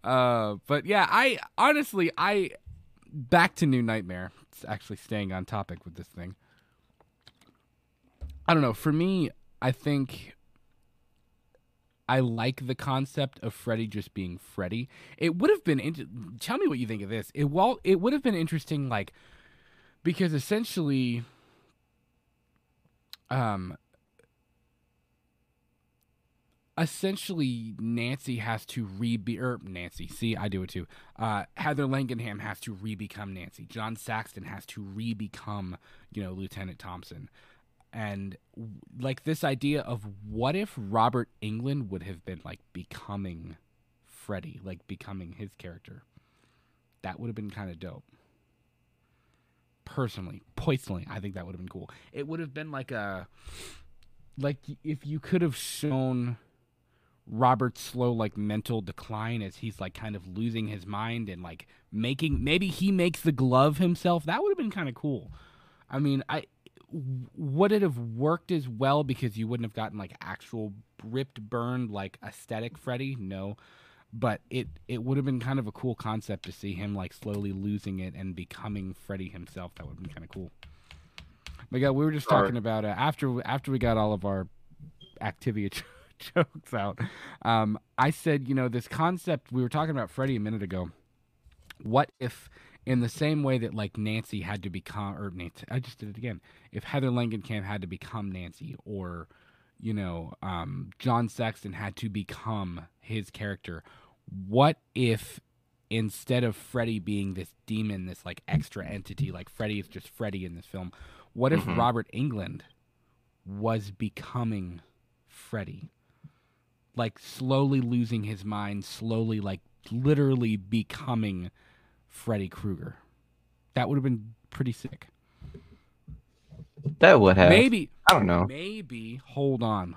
But yeah, I honestly back to New Nightmare. It's actually staying on topic with this thing. I don't know. For me, I think I like the concept of Freddy just being Freddy. It would have been tell me what you think of this. It would have been interesting, like, because essentially, Nancy has to Nancy. See, I do it too. Heather Langenkamp has to re-become Nancy. John Saxon has to re-become, you know, Lieutenant Thompson. And like this idea of what if Robert Englund would have been like becoming Freddy, like becoming his character. That would have been kind of dope. Personally, I think that would have been cool. It would have been like if you could have shown Robert's slow like mental decline as he's like kind of losing his mind and like maybe he makes the glove himself. That would have been kind of cool. I mean, would it have worked as well because you wouldn't have gotten like actual ripped, burned, like aesthetic Freddy? No. But it would have been kind of a cool concept to see him like slowly losing it and becoming Freddy himself. That would have been kind of cool. Miguel, we were just talking about after we got all of our Activia jokes out. I said, you know, this concept we were talking about Freddy a minute ago. What if, in the same way that like Nancy had to become, or Nancy, I just did it again. If Heather Langenkamp had to become Nancy, or you know, John Saxon had to become his character. What if instead of Freddy being this demon, this like extra entity, like Freddy is just Freddy in this film, what if Robert Englund was becoming Freddy? Like slowly losing his mind, slowly like literally becoming Freddy Krueger. That would have been pretty sick. That would have. Maybe. I don't know. Maybe. Hold on.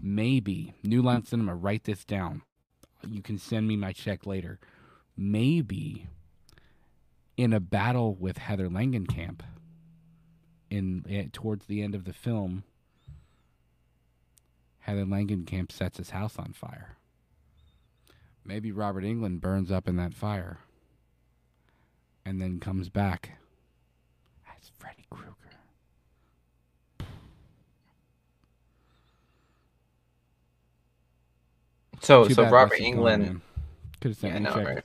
Maybe. New Line Cinema, write this down. You can send me my check later. Maybe in a battle with Heather Langenkamp towards the end of the film, Heather Langenkamp sets his house on fire. Maybe Robert Englund burns up in that fire and then comes back as Freddy Krueger. So Robert Englund could have sent me a check. Right?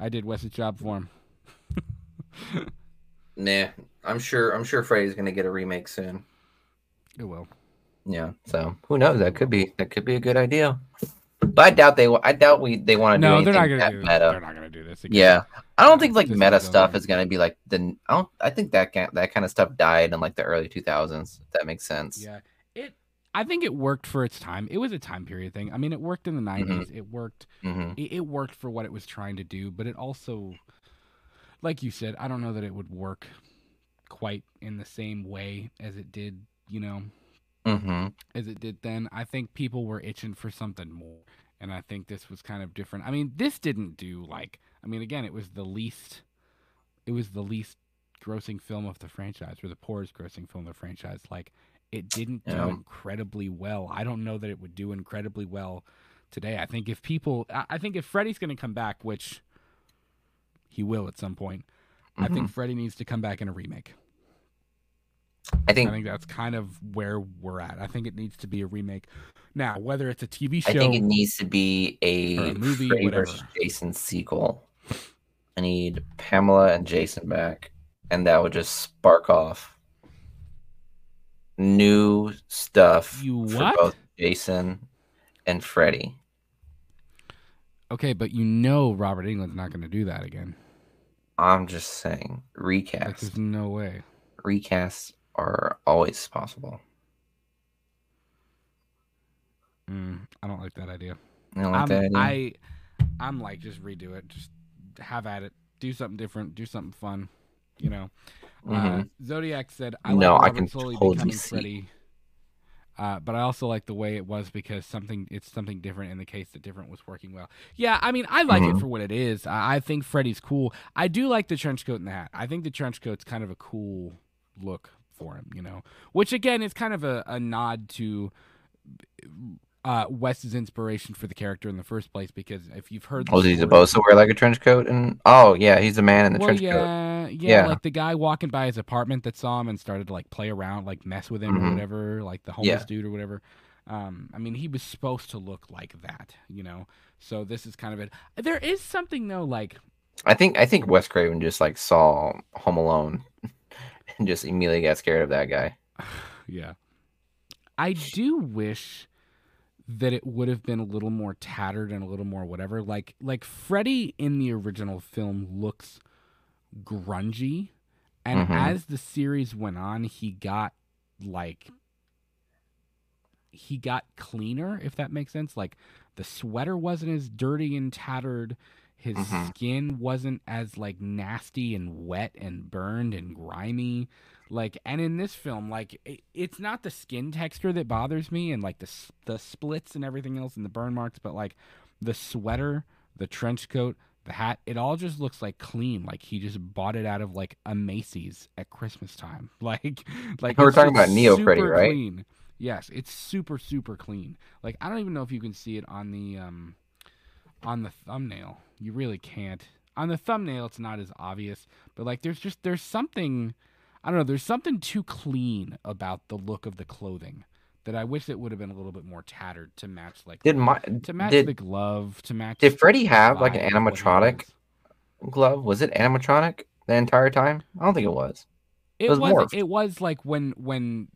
I did Wes's job for him. Nah, I'm sure Freddy's gonna get a remake soon. It will. Yeah. So who knows? That could be a good idea. But I doubt they will. I doubt they want to do anything that meta. They're not gonna do this again. Yeah, I don't think like this meta stuff is gonna be like the. I think that kind of stuff died in like the early 2000s. If that makes sense. Yeah. I think it worked for its time. It was a time period thing. I mean, it worked in the 90s. It worked. It worked for what it was trying to do, but it also, like you said, I don't know that it would work quite in the same way as it did, you know, as it did then. I think people were itching for something more, and I think this was kind of different. I mean, this didn't do like. I mean, again, it was the least grossing film of the franchise, or the poorest grossing film of the franchise. Like. It didn't do incredibly well. I don't know that it would do incredibly well today. I think if Freddy's going to come back, which he will at some point, I think Freddy needs to come back in a remake. I think that's kind of where we're at. I think it needs to be a remake. Now, whether it's a TV show, I think it needs to be a movie, Freddy vs. Jason sequel. I need Pamela and Jason back, and that would just spark off new stuff for both Jason and Freddy. Okay, but you know Robert Englund's not going to do that again. I'm just saying, recast. Like, there's no way. Recasts are always possible. I don't like that idea. You don't like that idea? I'm like, just redo it. Just have at it. Do something different. Do something fun. You know, Zodiac said, I can totally becoming Freddy. But I also like the way it was because it's something different in the case that different was working well. Yeah, I mean, I like it for what it is. I think Freddy's cool. I do like the trench coat and the hat. I think the trench coat's kind of a cool look for him, you know, which again is kind of a nod to Wes's inspiration for the character in the first place, because if you've heard, he's supposed to wear like a trench coat, and he's the man in the trench coat. Yeah, like the guy walking by his apartment that saw him and started to like play around, like mess with him or whatever, like the homeless dude or whatever. I mean, he was supposed to look like that, you know. So this is kind of it. There is something though, like I think Wes Craven just like saw Home Alone and just immediately got scared of that guy. Yeah, I do wish that it would have been a little more tattered and a little more whatever. Like Freddy in the original film looks grungy, and as the series went on, he got cleaner, if that makes sense. Like the sweater wasn't as dirty and tattered. His skin wasn't as like nasty and wet and burned and grimy. Like, and in this film, like it's not the skin texture that bothers me, and like the splits and everything else and the burn marks, but like the sweater, the trench coat, hat, it all just looks like clean. Like he just bought it out of like a Macy's at Christmas time. Like we're talking about Neo Freddy, right? Clean. Yes, it's super, super clean. Like I don't even know if you can see it on the thumbnail. You really can't. On the thumbnail, it's not as obvious, but like there's something, I don't know, there's something too clean about the look of the clothing that I wish it would have been a little bit more tattered to match like the glove, to match. Did Freddy have like an animatronic glove? Was it animatronic the entire time? I don't think it was. It was like when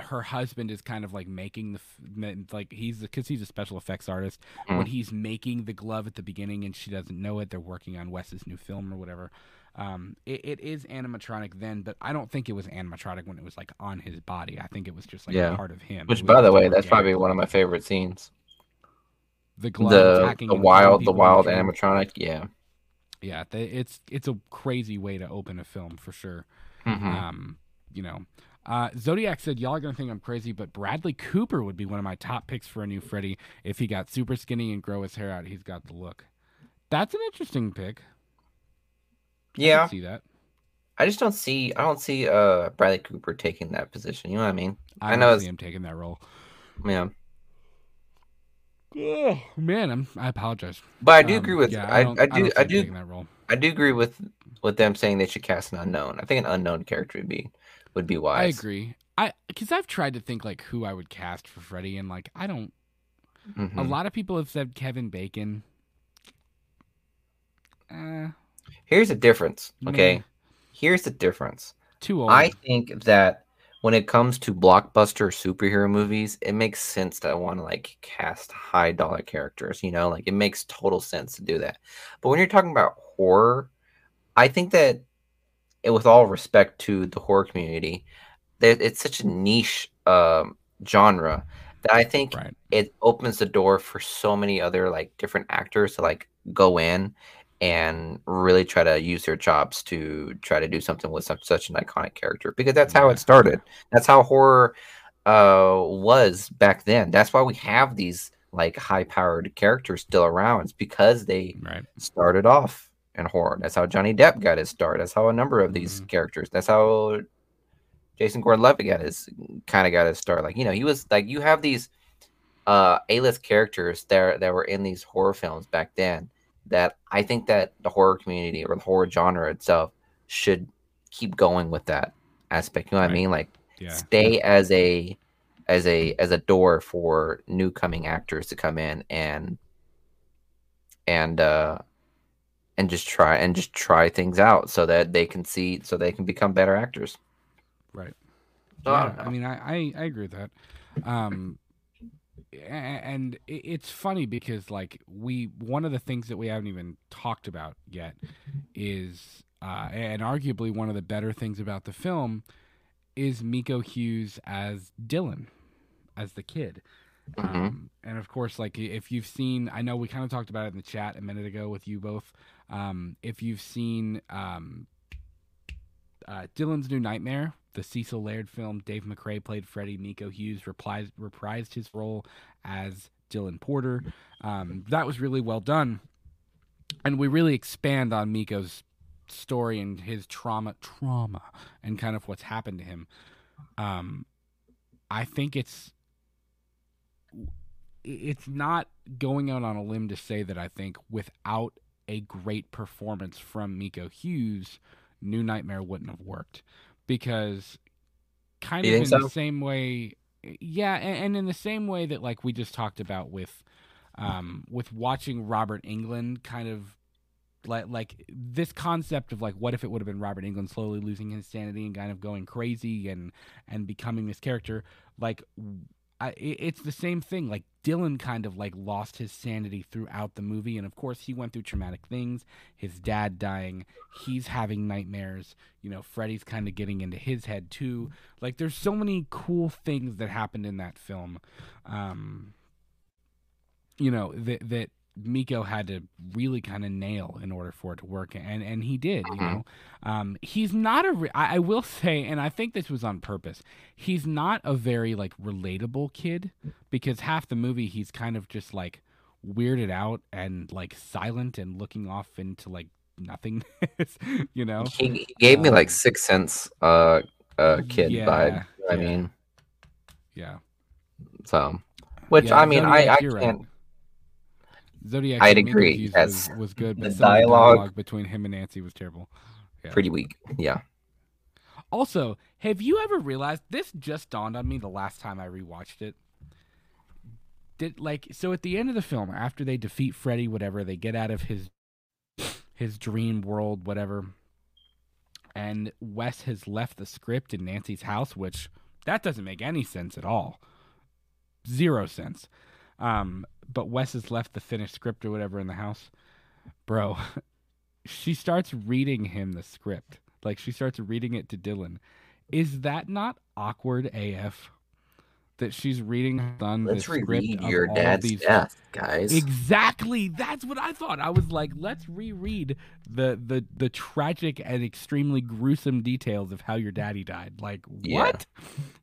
her husband is kind of like making the, like because he's a special effects artist, when he's making the glove at the beginning and she doesn't know it, they're working on Wes's new film or whatever. It is animatronic then, but I don't think it was animatronic when it was like on his body. I think it was just like part of him. Which, by the way, that's probably one of my favorite scenes. The glove, the wild animatronic. Yeah. It's a crazy way to open a film for sure. Zodiac said, y'all are going to think I'm crazy, but Bradley Cooper would be one of my top picks for a new Freddy. If he got super skinny and grow his hair out, he's got the look. That's an interesting pick. Yeah. I see that. I just don't see, Bradley Cooper taking that position. You know what I mean? I know don't see him taking that role. Yeah. Oh, man, I apologize. But I do agree with, yeah, I do taking that role. I do agree with them saying they should cast an unknown. I think an unknown character would be wise. I agree. Because I've tried to think like who I would cast for Freddy, and like I don't. Mm-hmm. A lot of people have said Kevin Bacon. Here's the difference, okay? Man. Here's the difference. Too old. I think that when it comes to blockbuster superhero movies, it makes sense that I want to like cast high dollar characters. You know, like it makes total sense to do that. But when you're talking about horror, I think that with all respect to the horror community, that it's such a niche genre that I think it opens the door for so many other like different actors to like go in and really try to use their chops to try to do something with such an iconic character, because that's how it started. That's how horror was back then. That's why we have these like high-powered characters still around. It's because they started off in horror. That's how Johnny Depp got his start. That's how a number of these characters. That's how Jason Gordon-Levitt got his start. Like, you know, he was like, you have these A-list characters that were in these horror films back then, that I think that the horror community or the horror genre itself should keep going with that aspect. You know what I mean? Like stay as a door for new coming actors to come in and just try things out so that they can see, so they can become better actors. Right. So yeah, I mean, I agree with that. And it's funny because like one of the things that we haven't even talked about yet is and arguably one of the better things about the film is Miko Hughes as Dylan, as the kid. And of course, like if you've seen, I know we kind of talked about it in the chat a minute ago with you both. If you've seen Dylan's New Nightmare, the Cecil Laird film, Dave McRae played Freddy. Miko Hughes reprised his role as Dylan Porter. That was really well done. And we really expand on Miko's story and his trauma and kind of what's happened to him. I think it's not going out on a limb to say that I think without a great performance from Miko Hughes, New Nightmare wouldn't have worked. Because kind of the same way, and in the same way that like we just talked about with watching Robert Englund kind of like this concept of like what if it would have been Robert Englund slowly losing his sanity and kind of going crazy and becoming this character, like it's the same thing. Like Dylan kind of like lost his sanity throughout the movie, and of course he went through traumatic things. His dad dying, he's having nightmares. You know, Freddy's kind of getting into his head too. Like, there's so many cool things that happened in that film. You know, that Miko had to really kind of nail in order for it to work, and he did. You know, he's not I will say, and I think this was on purpose, he's not a very like relatable kid, because half the movie he's kind of just like weirded out and like silent and looking off into like nothingness, you know? He gave me like Sixth Sense kid vibe. I mean, so, which I mean, Zodiac, I can't. Right. Zodiac, I'd agree. Yes, was good, but the dialogue between him and Nancy was terrible. Yeah. Pretty weak. Yeah. Also, have you ever realized this just dawned on me the last time I rewatched it? So at the end of the film, after they defeat Freddy, whatever, they get out of his dream world, whatever, and Wes has left the script in Nancy's house, which that doesn't make any sense at all. 0 sense. But Wes has left the finished script or whatever in the house. Bro, she starts reading him the script. Like, she starts reading it to Dylan. Is that not awkward AF? That she's reading on the script. Let's reread your dad's death, guys. Exactly. That's what I thought. I was like, let's reread the tragic and extremely gruesome details of how your daddy died. Like, what? Yeah.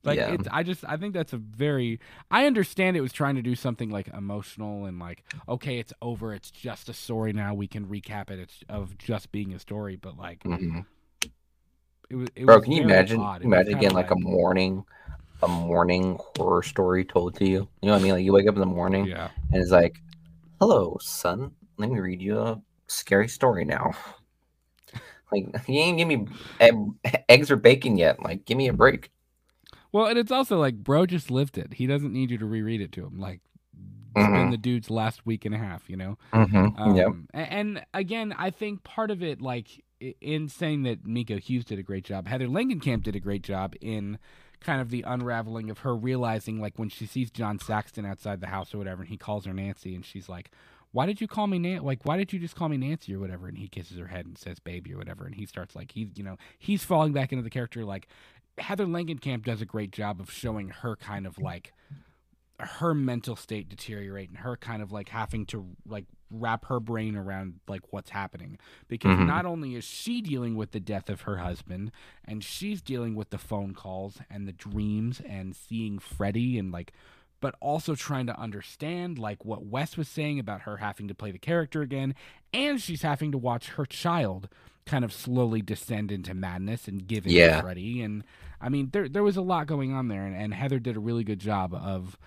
Like, yeah. I think that's a very... I understand it was trying to do something, like, emotional and, like, okay, it's over. It's just a story now. We can recap it. It's of just being a story. But, like... Mm-hmm. Bro, can you imagine? Imagine again, like a morning horror story told to you. You know what I mean? Like, you wake up in the morning, and it's like, "Hello, son. Let me read you a scary story now." Like, you ain't give me eggs or bacon yet. Like, give me a break. Well, and it's also like, bro, just lived it. He doesn't need you to reread it to him. Like, it's been the dude's last week and a half. You know. Mm-hmm. Yep. And again, I think part of it, like, in saying that Miko Hughes did a great job, Heather Langenkamp did a great job in kind of the unraveling of her realizing, like, when she sees John Saxon outside the house or whatever, and he calls her Nancy, and she's like, why did you call me Nancy? Like, why did you just call me Nancy or whatever? And he kisses her head and says, baby or whatever. And he starts, like, he's falling back into the character. Like, Heather Langenkamp does a great job of showing her kind of, like, her mental state deteriorate and her kind of, like, having to, like, wrap her brain around, like, what's happening, because not only is she dealing with the death of her husband, and she's dealing with the phone calls and the dreams and seeing Freddy and, like, but also trying to understand, like, what Wes was saying about her having to play the character again, and she's having to watch her child kind of slowly descend into madness and give in to Freddy. And I mean, there was a lot going on there, and Heather did a really good job of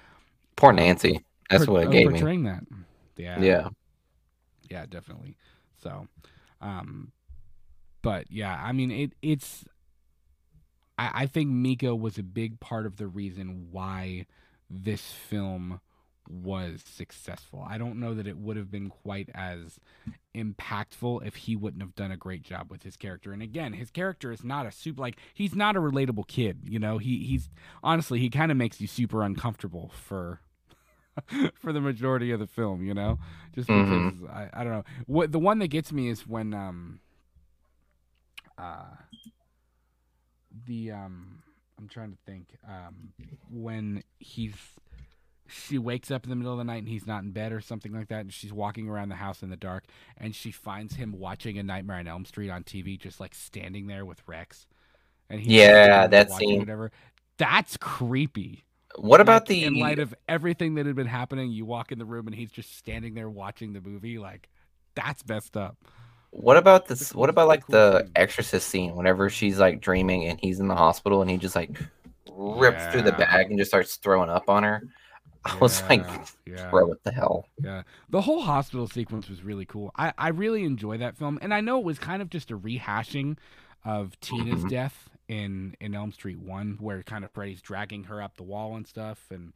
poor Nancy. That's what it gave me. Portraying that. Yeah, definitely. So, but yeah, I mean, I think Miko was a big part of the reason why this film was successful. I don't know that it would have been quite as impactful if he wouldn't have done a great job with his character. And again, his character is not a super, like, he's not a relatable kid, you know? He's honestly, he kind of makes you super uncomfortable for the majority of the film, you know, just because I don't know. What the one that gets me is when I'm trying to think, when she wakes up in the middle of the night and he's not in bed or something like that, and she's walking around the house in the dark, and she finds him watching A Nightmare on Elm Street on TV, just like standing there with Rex, and he's that scene, whatever. That's creepy. What about the... In light of everything that had been happening, you walk in the room and he's just standing there watching the movie. Like, that's messed up. What about this? What about, like, the Exorcist scene? Whenever she's, like, dreaming and he's in the hospital and he just, like, rips through the bag and just starts throwing up on her. I was like, bro, what the hell? Yeah. The whole hospital sequence was really cool. I really enjoy that film. And I know it was kind of just a rehashing of Tina's death in Elm Street 1, where kind of Freddy's dragging her up the wall and stuff, and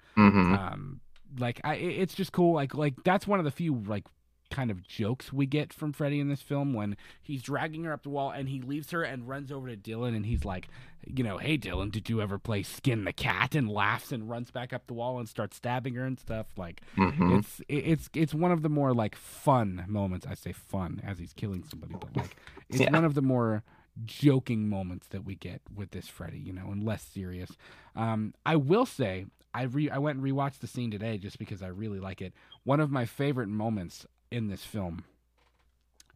it's just cool. Like that's one of the few, like, kind of jokes we get from Freddy in this film, when he's dragging her up the wall and he leaves her and runs over to Dylan, and he's like, you know, hey Dylan, did you ever play Skin the Cat? And laughs and runs back up the wall and starts stabbing her and stuff. Like, it's one of the more, like, fun moments. I say fun as he's killing somebody, but, like, it's one of the more joking moments that we get with this Freddy, you know, and less serious. I will say, I went and rewatched the scene today just because I really like it. One of my favorite moments in this film,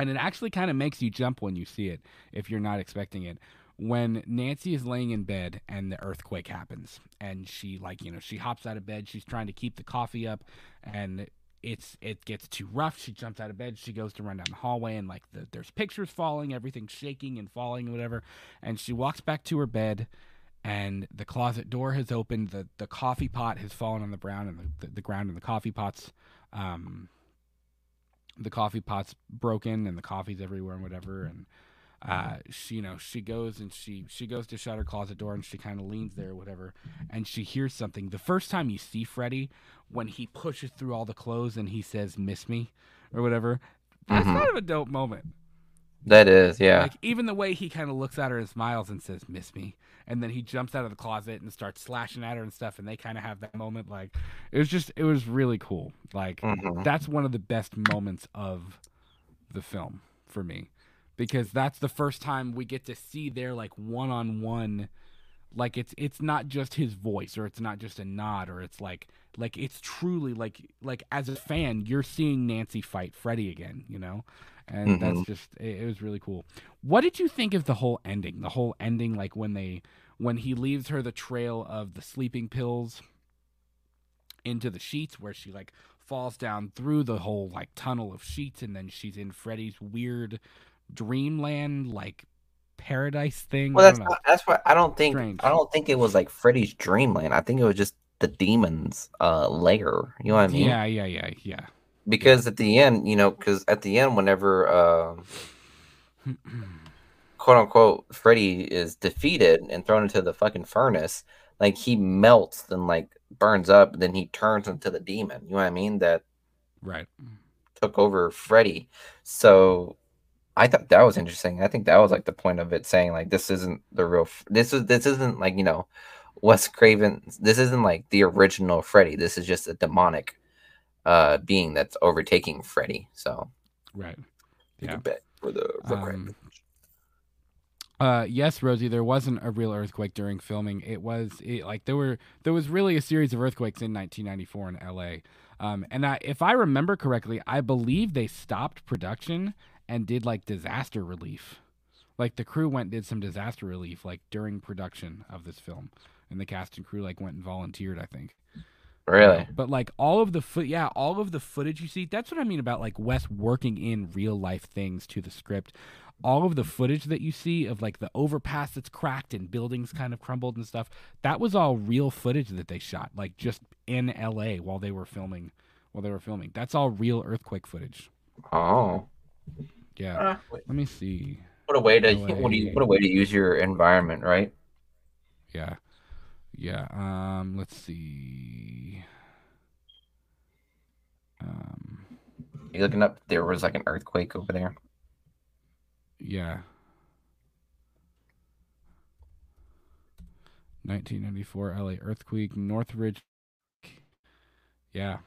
and it actually kind of makes you jump when you see it if you're not expecting it, when Nancy is laying in bed and the earthquake happens, and she, like, you know, she hops out of bed, she's trying to keep the coffee up, and it gets too rough. She jumps out of bed. She goes to run down the hallway, and there's pictures falling, everything's shaking and falling, whatever. And she walks back to her bed, and the closet door has opened. The coffee pot has fallen on the ground, and the ground, and the coffee pot's broken, and the coffee's everywhere and whatever. And she, she goes and she goes to shut her closet door, and she kind of leans there, whatever, and she hears something. The first time you see Freddy, when he pushes through all the clothes and he says, "Miss me," or whatever, that's kind of a dope moment. That is, yeah. Like, even the way he kind of looks at her and smiles and says, "Miss me," and then he jumps out of the closet and starts slashing at her and stuff, and they kind of have that moment. Like, it was really cool. Like, that's one of the best moments of the film for me. Because that's the first time we get to see their, one-on-one, it's not just his voice, or it's not just a nod, or it's, it's truly, as a fan, you're seeing Nancy fight Freddy again, And that's just, it was really cool. What did you think of the whole ending? The whole ending, when he leaves her the trail of the sleeping pills into the sheets, where she, falls down through the whole, tunnel of sheets, and then she's in Freddy's weird dreamland paradise thing. Well, that's what I don't think. Strange. I don't think it was Freddy's dreamland. I think it was just the demon's lair. You know what I mean? Yeah. Because at the end, whenever quote unquote Freddy is defeated and thrown into the fucking furnace, he melts and burns up, and then he turns into the demon. You know what I mean? That right took over Freddy. So I thought that was interesting. I think that was the point of it, saying this isn't the real. This isn't Wes Craven. This isn't the original Freddy. This is just a demonic being that's overtaking Freddy. So, right, yeah. You bet for the real yes, Rosie. There wasn't a real earthquake during filming. It was there was really a series of earthquakes in 1994 in L.A. If I remember correctly, I believe they stopped production and did disaster relief. The crew went and did some disaster relief during production of this film, and the cast and crew went and volunteered, I think. Really? But all of the footage you see, that's what I mean about Wes working in real life things to the script. All of the footage that you see of the overpass that's cracked and buildings kind of crumbled and stuff, that was all real footage that they shot just in LA while they were filming. That's all real earthquake footage. Oh. Yeah. Let me see. What a way to use your environment, right? Yeah. Yeah. Let's see. You looking up? There was an earthquake over there. Yeah. 1994 LA earthquake, Northridge. Yeah.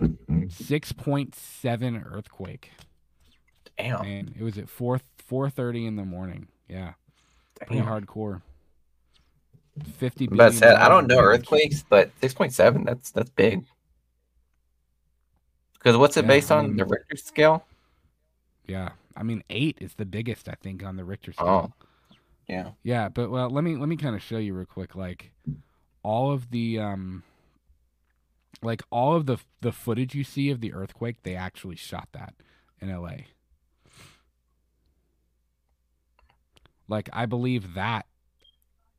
6.7 earthquake. Damn. Man, it was at 4:30 in the morning. Yeah. Pretty hardcore. I don't know earthquakes, but 6.7, that's big. Because what's it based on? The Richter scale? Yeah. 8 is the biggest, I think, on the Richter scale. Oh. Yeah. Yeah, but let me kind of show you real quick all of the all of the footage you see of the earthquake, they actually shot that in LA. I believe that.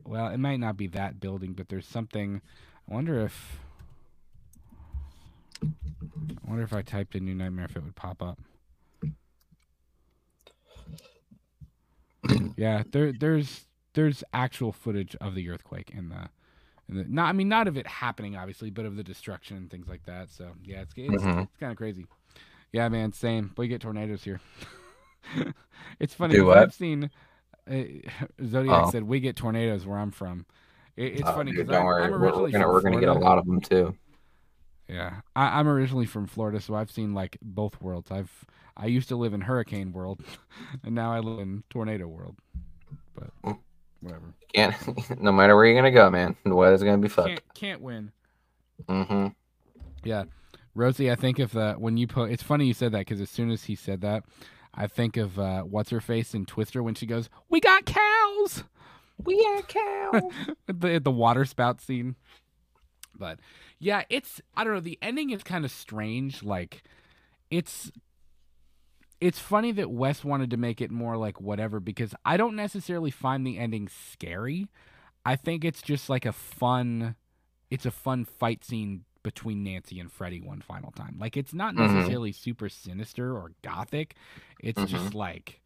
Well, it might not be that building, but there's something. I wonder if I typed in New Nightmare if it would pop up. Yeah, there's actual footage of the earthquake in the not of it happening obviously, but of the destruction and things like that. So yeah, it's kind of crazy. Yeah, man, same. We get tornadoes here. It's funny. I've seen. Zodiac said we get tornadoes where I'm from. It's funny because I'm originally from Florida. We're gonna get a lot of them too. Yeah, I'm originally from Florida, so I've seen both worlds. I used to live in hurricane world, and now I live in tornado world. But whatever. No matter where you're gonna go, man, the weather's gonna be fucked. Can't win. Mm-hmm. Yeah, Rosie. I think if when you put, it's funny you said that because as soon as he said that, I think of what's-her-face in Twister when she goes, "We got cows! We got cows!" At the water spout scene. But yeah, it's, I don't know, the ending is kind of strange. Like, it's funny that Wes wanted to make it more like whatever, because I don't necessarily find the ending scary. I think it's just like a fun fight scene between Nancy and Freddy one final time. Like, it's not necessarily super sinister or gothic. It's just like,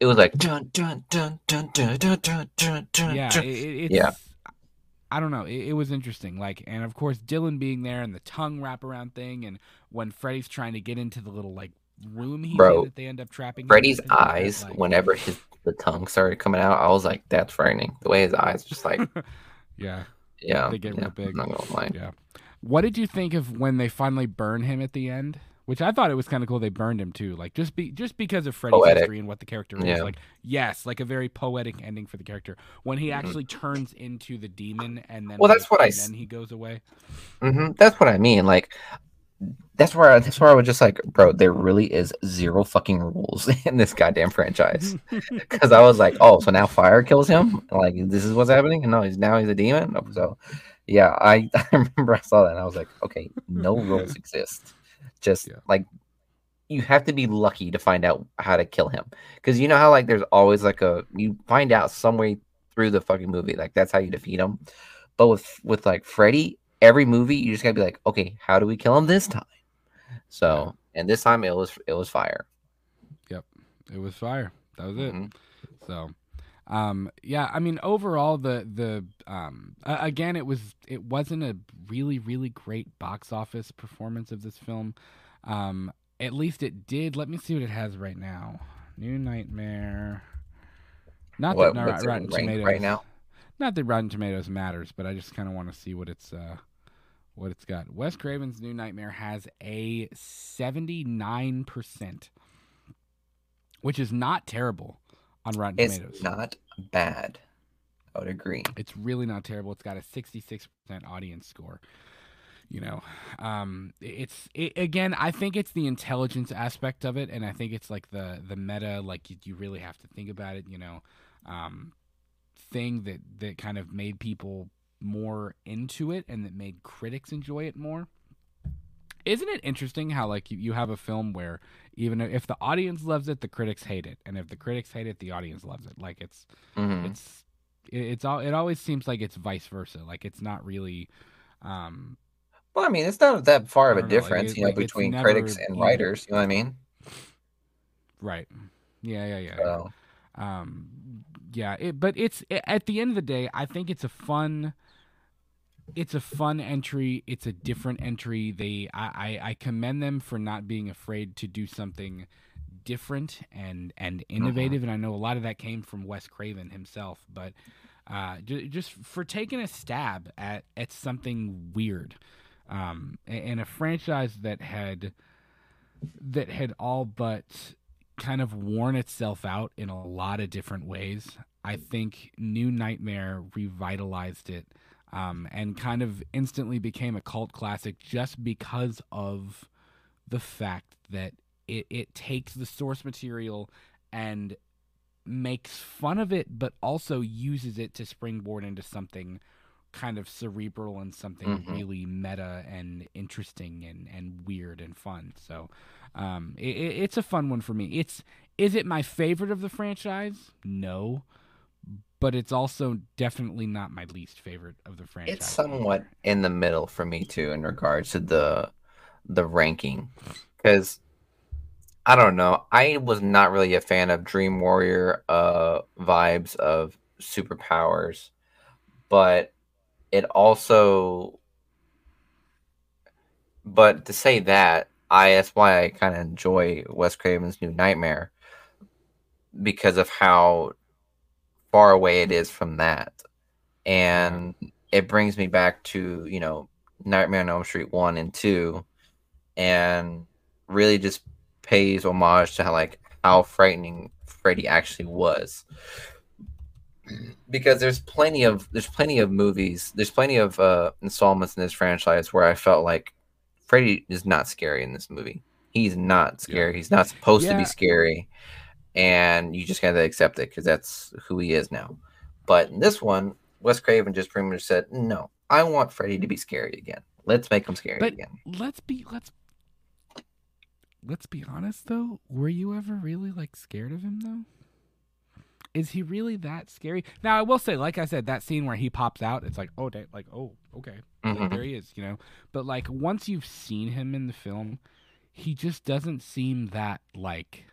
it was like dun dun dun dun dun dun dun dun dun. Yeah, it's, yeah. I don't know. It was interesting. Like, and of course Dylan being there and the tongue wraparound thing, and when Freddy's trying to get into the little like room he did that they end up trapping. Freddy's eyes, like, whenever the tongue started coming out, I was like, that's frightening. The way his eyes just like yeah, they get real big. I'm not gonna lie. Yeah. What did you think of when they finally burn him at the end? Which I thought it was kind of cool they burned him too. Like, just because of Freddy's history and what the character is. Like, yes, like a very poetic ending for the character. When he actually turns into the demon and then, then he goes away. Mm-hmm. That's what I mean. Like, that's where I was just like, bro, there really is zero fucking rules in this goddamn franchise. Because I was like, oh, so now fire kills him? Like, this is what's happening? And no, now he's a demon? So, yeah, I remember I saw that and I was like, okay, no rules exist. Just like, you have to be lucky to find out how to kill him, because you know how like there's always like you find out some way through the fucking movie, like that's how you defeat him. But with like Freddy, every movie you just gotta be like, okay, how do we kill him this time? So and this time it was fire. Yep, it was fire. That was it. So yeah, I mean, overall, the again, it wasn't a really, really great box office performance of this film. At least it did. Let me see what it has right now. New Nightmare. Rotten Tomatoes right now. Not that Rotten Tomatoes matters, but I just kind of want to see what it's got. Wes Craven's New Nightmare has a 79%, which is not terrible. On Rotten Tomatoes. It's not bad. I would agree. It's really not terrible. It's got a 66% audience score. You know, again, I think it's the intelligence aspect of it. And I think it's like the meta, like you really have to think about it, you know, thing that kind of made people more into it and that made critics enjoy it more. Isn't it interesting how like you have a film where even if the audience loves it, the critics hate it, and if the critics hate it, the audience loves it? Like it always seems like it's vice versa. Like it's not really. Well, I mean, it's not that far of a difference, like, you know, like, between critics and writers. You know what I mean? Right. Yeah. So. Yeah. But at the end of the day, I think it's a fun. It's a fun entry. It's a different entry. I commend them for not being afraid to do something different and innovative. And I know a lot of that came from Wes Craven himself, but just for taking a stab at something weird, and a franchise that had all but kind of worn itself out in a lot of different ways. I think New Nightmare revitalized it. And kind of instantly became a cult classic just because of the fact that it takes the source material and makes fun of it, but also uses it to springboard into something kind of cerebral and something really meta and interesting and weird and fun. So it's a fun one for me. Is it my favorite of the franchise? No. But it's also definitely not my least favorite of the franchise. It's somewhat in the middle for me too, in regards to the ranking, because I don't know. I was not really a fan of Dream Warrior vibes of superpowers, but to say that, that's why I kind of enjoy Wes Craven's New Nightmare, because of how far away it is from that, and it brings me back to, you know, Nightmare on Elm Street 1 and 2, and really just pays homage to how frightening Freddy actually was, because there's plenty of movies, there's plenty of installments in this franchise where I felt like Freddy is not scary in this movie. He's not scary. He's not supposed to be scary. And you just gotta accept it because that's who he is now. But in this one, Wes Craven just pretty much said, "No, I want Freddy to be scary again. Let's make him scary again. Let's be honest though. Were you ever really scared of him though? Is he really that scary? Now I will say, like I said, that scene where he pops out, it's like, oh, dang, oh, okay, there he is, But once you've seen him in the film, he just doesn't seem that like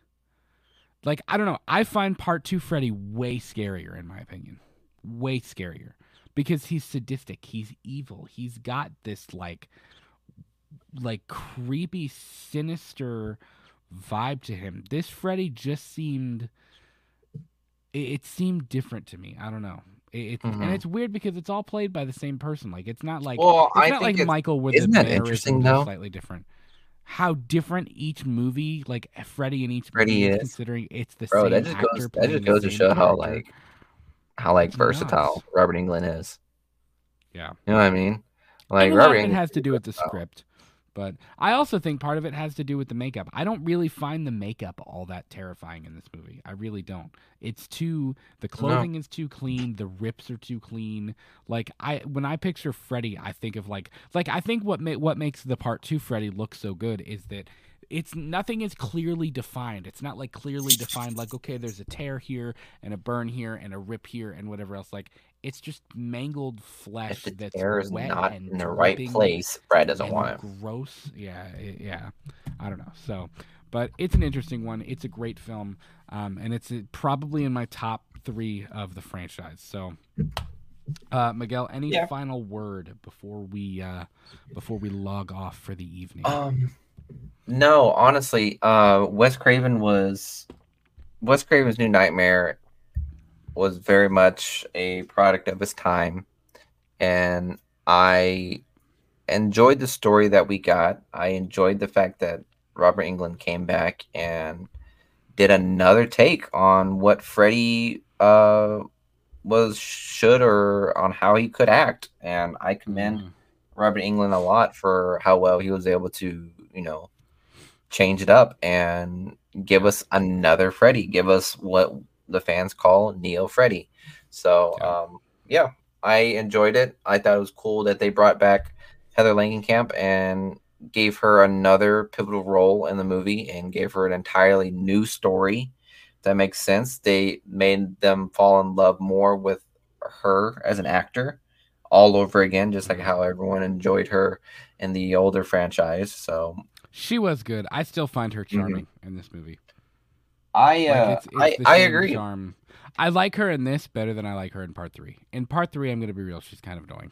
I don't know. I find Part 2 Freddy way scarier in my opinion, way scarier because he's sadistic, he's evil, he's got this like creepy, sinister vibe to him. This Freddy just seemed. It seemed different to me. I don't know. And it's weird because it's all played by the same person. It's not like Michael, where the bear is slightly different. How different each movie, Freddy in each movie is, considering it's the same actor. That just goes to show how versatile Robert Englund is. Yeah, you know what I mean. Robert Englund has to do with the script. But I also think part of it has to do with the makeup. I don't really find the makeup all that terrifying in this movie. I really don't. The clothing is too clean. The rips are too clean. When I picture Freddy, I think of I think what makes the Part 2 Freddy look so good is that nothing is clearly defined. It's not clearly defined. Okay, there's a tear here and a burn here and a rip here and whatever else. It's just mangled flesh that's wet not and in the right place. Brad doesn't want it. Gross. Yeah. I don't know. So, but it's an interesting one. It's a great film, and it's probably in my top 3 of the franchise. So, Miguel, any final word before we log off for the evening? No, honestly, Wes Craven's New Nightmare was very much a product of his time, and I enjoyed the story that we got. I enjoyed the fact that Robert Englund came back and did another take on what Freddy on how he could act, and I commend Robert Englund a lot for how well he was able to, change it up and give us another Freddy, give us what the fans call Neo Freddy. So, I enjoyed it. I thought it was cool that they brought back Heather Langenkamp and gave her another pivotal role in the movie and gave her an entirely new story. That makes sense. They made them fall in love more with her as an actor all over again, just like how everyone enjoyed her in the older franchise. So she was good. I still find her charming in this movie. I agree. Charm. I like her in this better than I like her in Part 3. In Part 3, I'm going to be real, she's kind of annoying.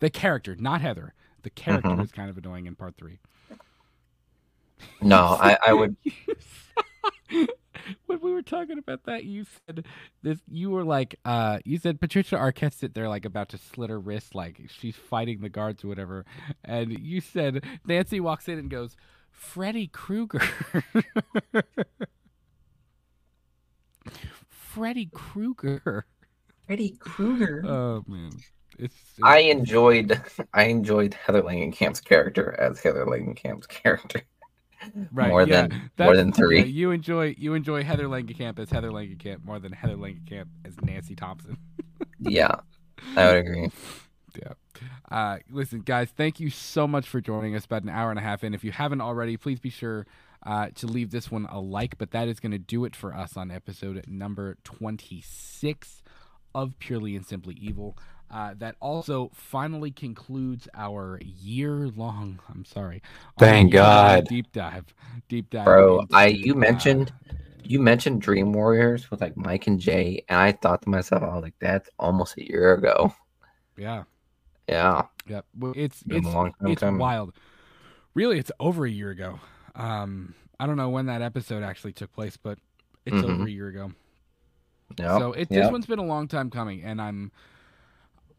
The character, not Heather. The character is kind of annoying in Part 3. No, I would. When we were talking about that, you said this. You were you said Patricia Arquette's sitting there about to slit her wrist, she's fighting the guards or whatever. And you said Nancy walks in and goes, "Freddy Krueger." Freddy Krueger. Oh man, I enjoyed Heather Langenkamp's character as Heather Langenkamp's character. Right, more than 3. Yeah, you enjoy Heather Langenkamp as Heather Langenkamp more than Heather Langenkamp as Nancy Thompson. Yeah, I would agree. Yeah. Listen, guys, thank you so much for joining us about an hour and a half in. If you haven't already, please be sure to leave this one a like. But that is going to do it for us on episode number 26 of Purely and Simply Evil. That also finally concludes our year-long. I'm sorry. Thank God. Deep dive. Bro, you mentioned Dream Warriors with Mike and Jay, and I thought to myself, I was that's almost a year ago. Yeah. Well, it's wild. Really, it's over a year ago. I don't know when that episode actually took place, but it's over a year ago. Yep. So this one's been a long time coming, and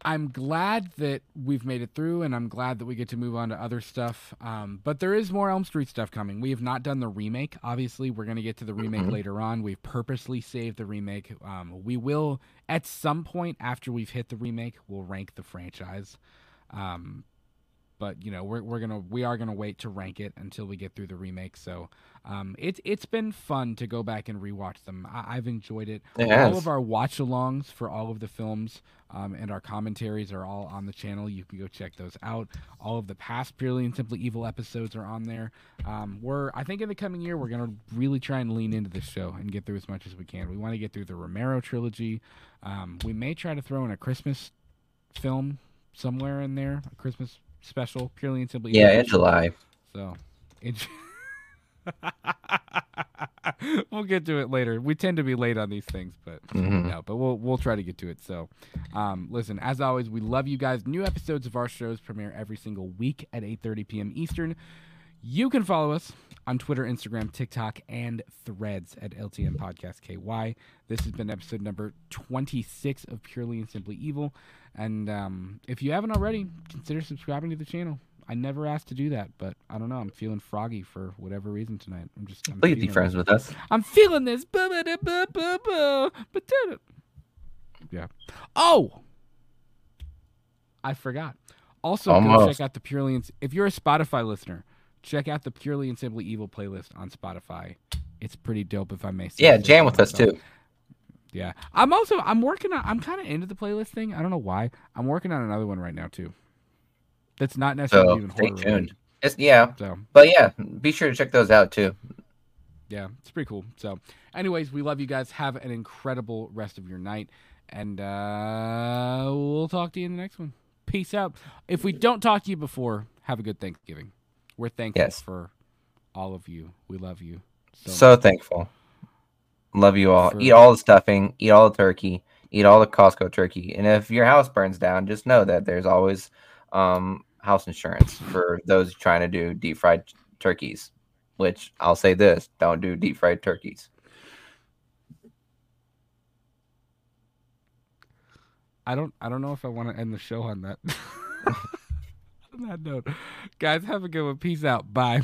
I'm glad that we've made it through, and I'm glad that we get to move on to other stuff. But there is more Elm Street stuff coming. We have not done the remake. Obviously, we're going to get to the remake later on. We've purposely saved the remake. We will, at some point after we've hit the remake, we'll rank the franchise. but you know, we are gonna wait to rank it until we get through the remake. So it's been fun to go back and rewatch them. I've enjoyed it. All of our watch alongs for all of the films and our commentaries are all on the channel. You can go check those out. All of the past Purely and Simply Evil episodes are on there. I think in the coming year, we're going to really try and lean into this show and get through as much as we can. We want to get through the Romero trilogy. We may try to throw in a Christmas film somewhere in there, a Christmas special, Purely and Simply Evil. Yeah, in July. So it's... We'll get to it later. We tend to be late on these things, but but we'll try to get to it. So listen, as always, we love you guys. New episodes of our shows premiere every single week at 8:30 p.m. Eastern. You can follow us on Twitter, Instagram, TikTok, and Threads at LTM Podcast KY. This has been episode number 26 of Purely and Simply Evil. And if you haven't already, consider subscribing to the channel. I never asked to do that, but I don't know. I'm feeling froggy for whatever reason tonight. Please be friends with us. I'm feeling this. Yeah. Oh, I forgot. Also, go check out the Purely and... If you're a Spotify listener, check out the Purely and Simply Evil playlist on Spotify. It's pretty dope, if I may say. Yeah, jam with us too. Yeah. I'm kind of into the playlist thing. I don't know why. I'm working on another one right now too. That's not necessarily even horror. Stay tuned. But yeah, be sure to check those out too. Yeah, it's pretty cool. So, anyways, we love you guys. Have an incredible rest of your night, and we'll talk to you in the next one. Peace out. If we don't talk to you before, have a good Thanksgiving. We're thankful for all of you. We love you. So much. Thankful. Love you all. Eat all the stuffing. Eat all the turkey. Eat all the Costco turkey. And if your house burns down, just know that there's always house insurance for those trying to do deep fried turkeys, which I'll say this, don't do deep fried turkeys. I don't know if I want to end the show on that. On that note, guys, have a good one. Peace out. Bye.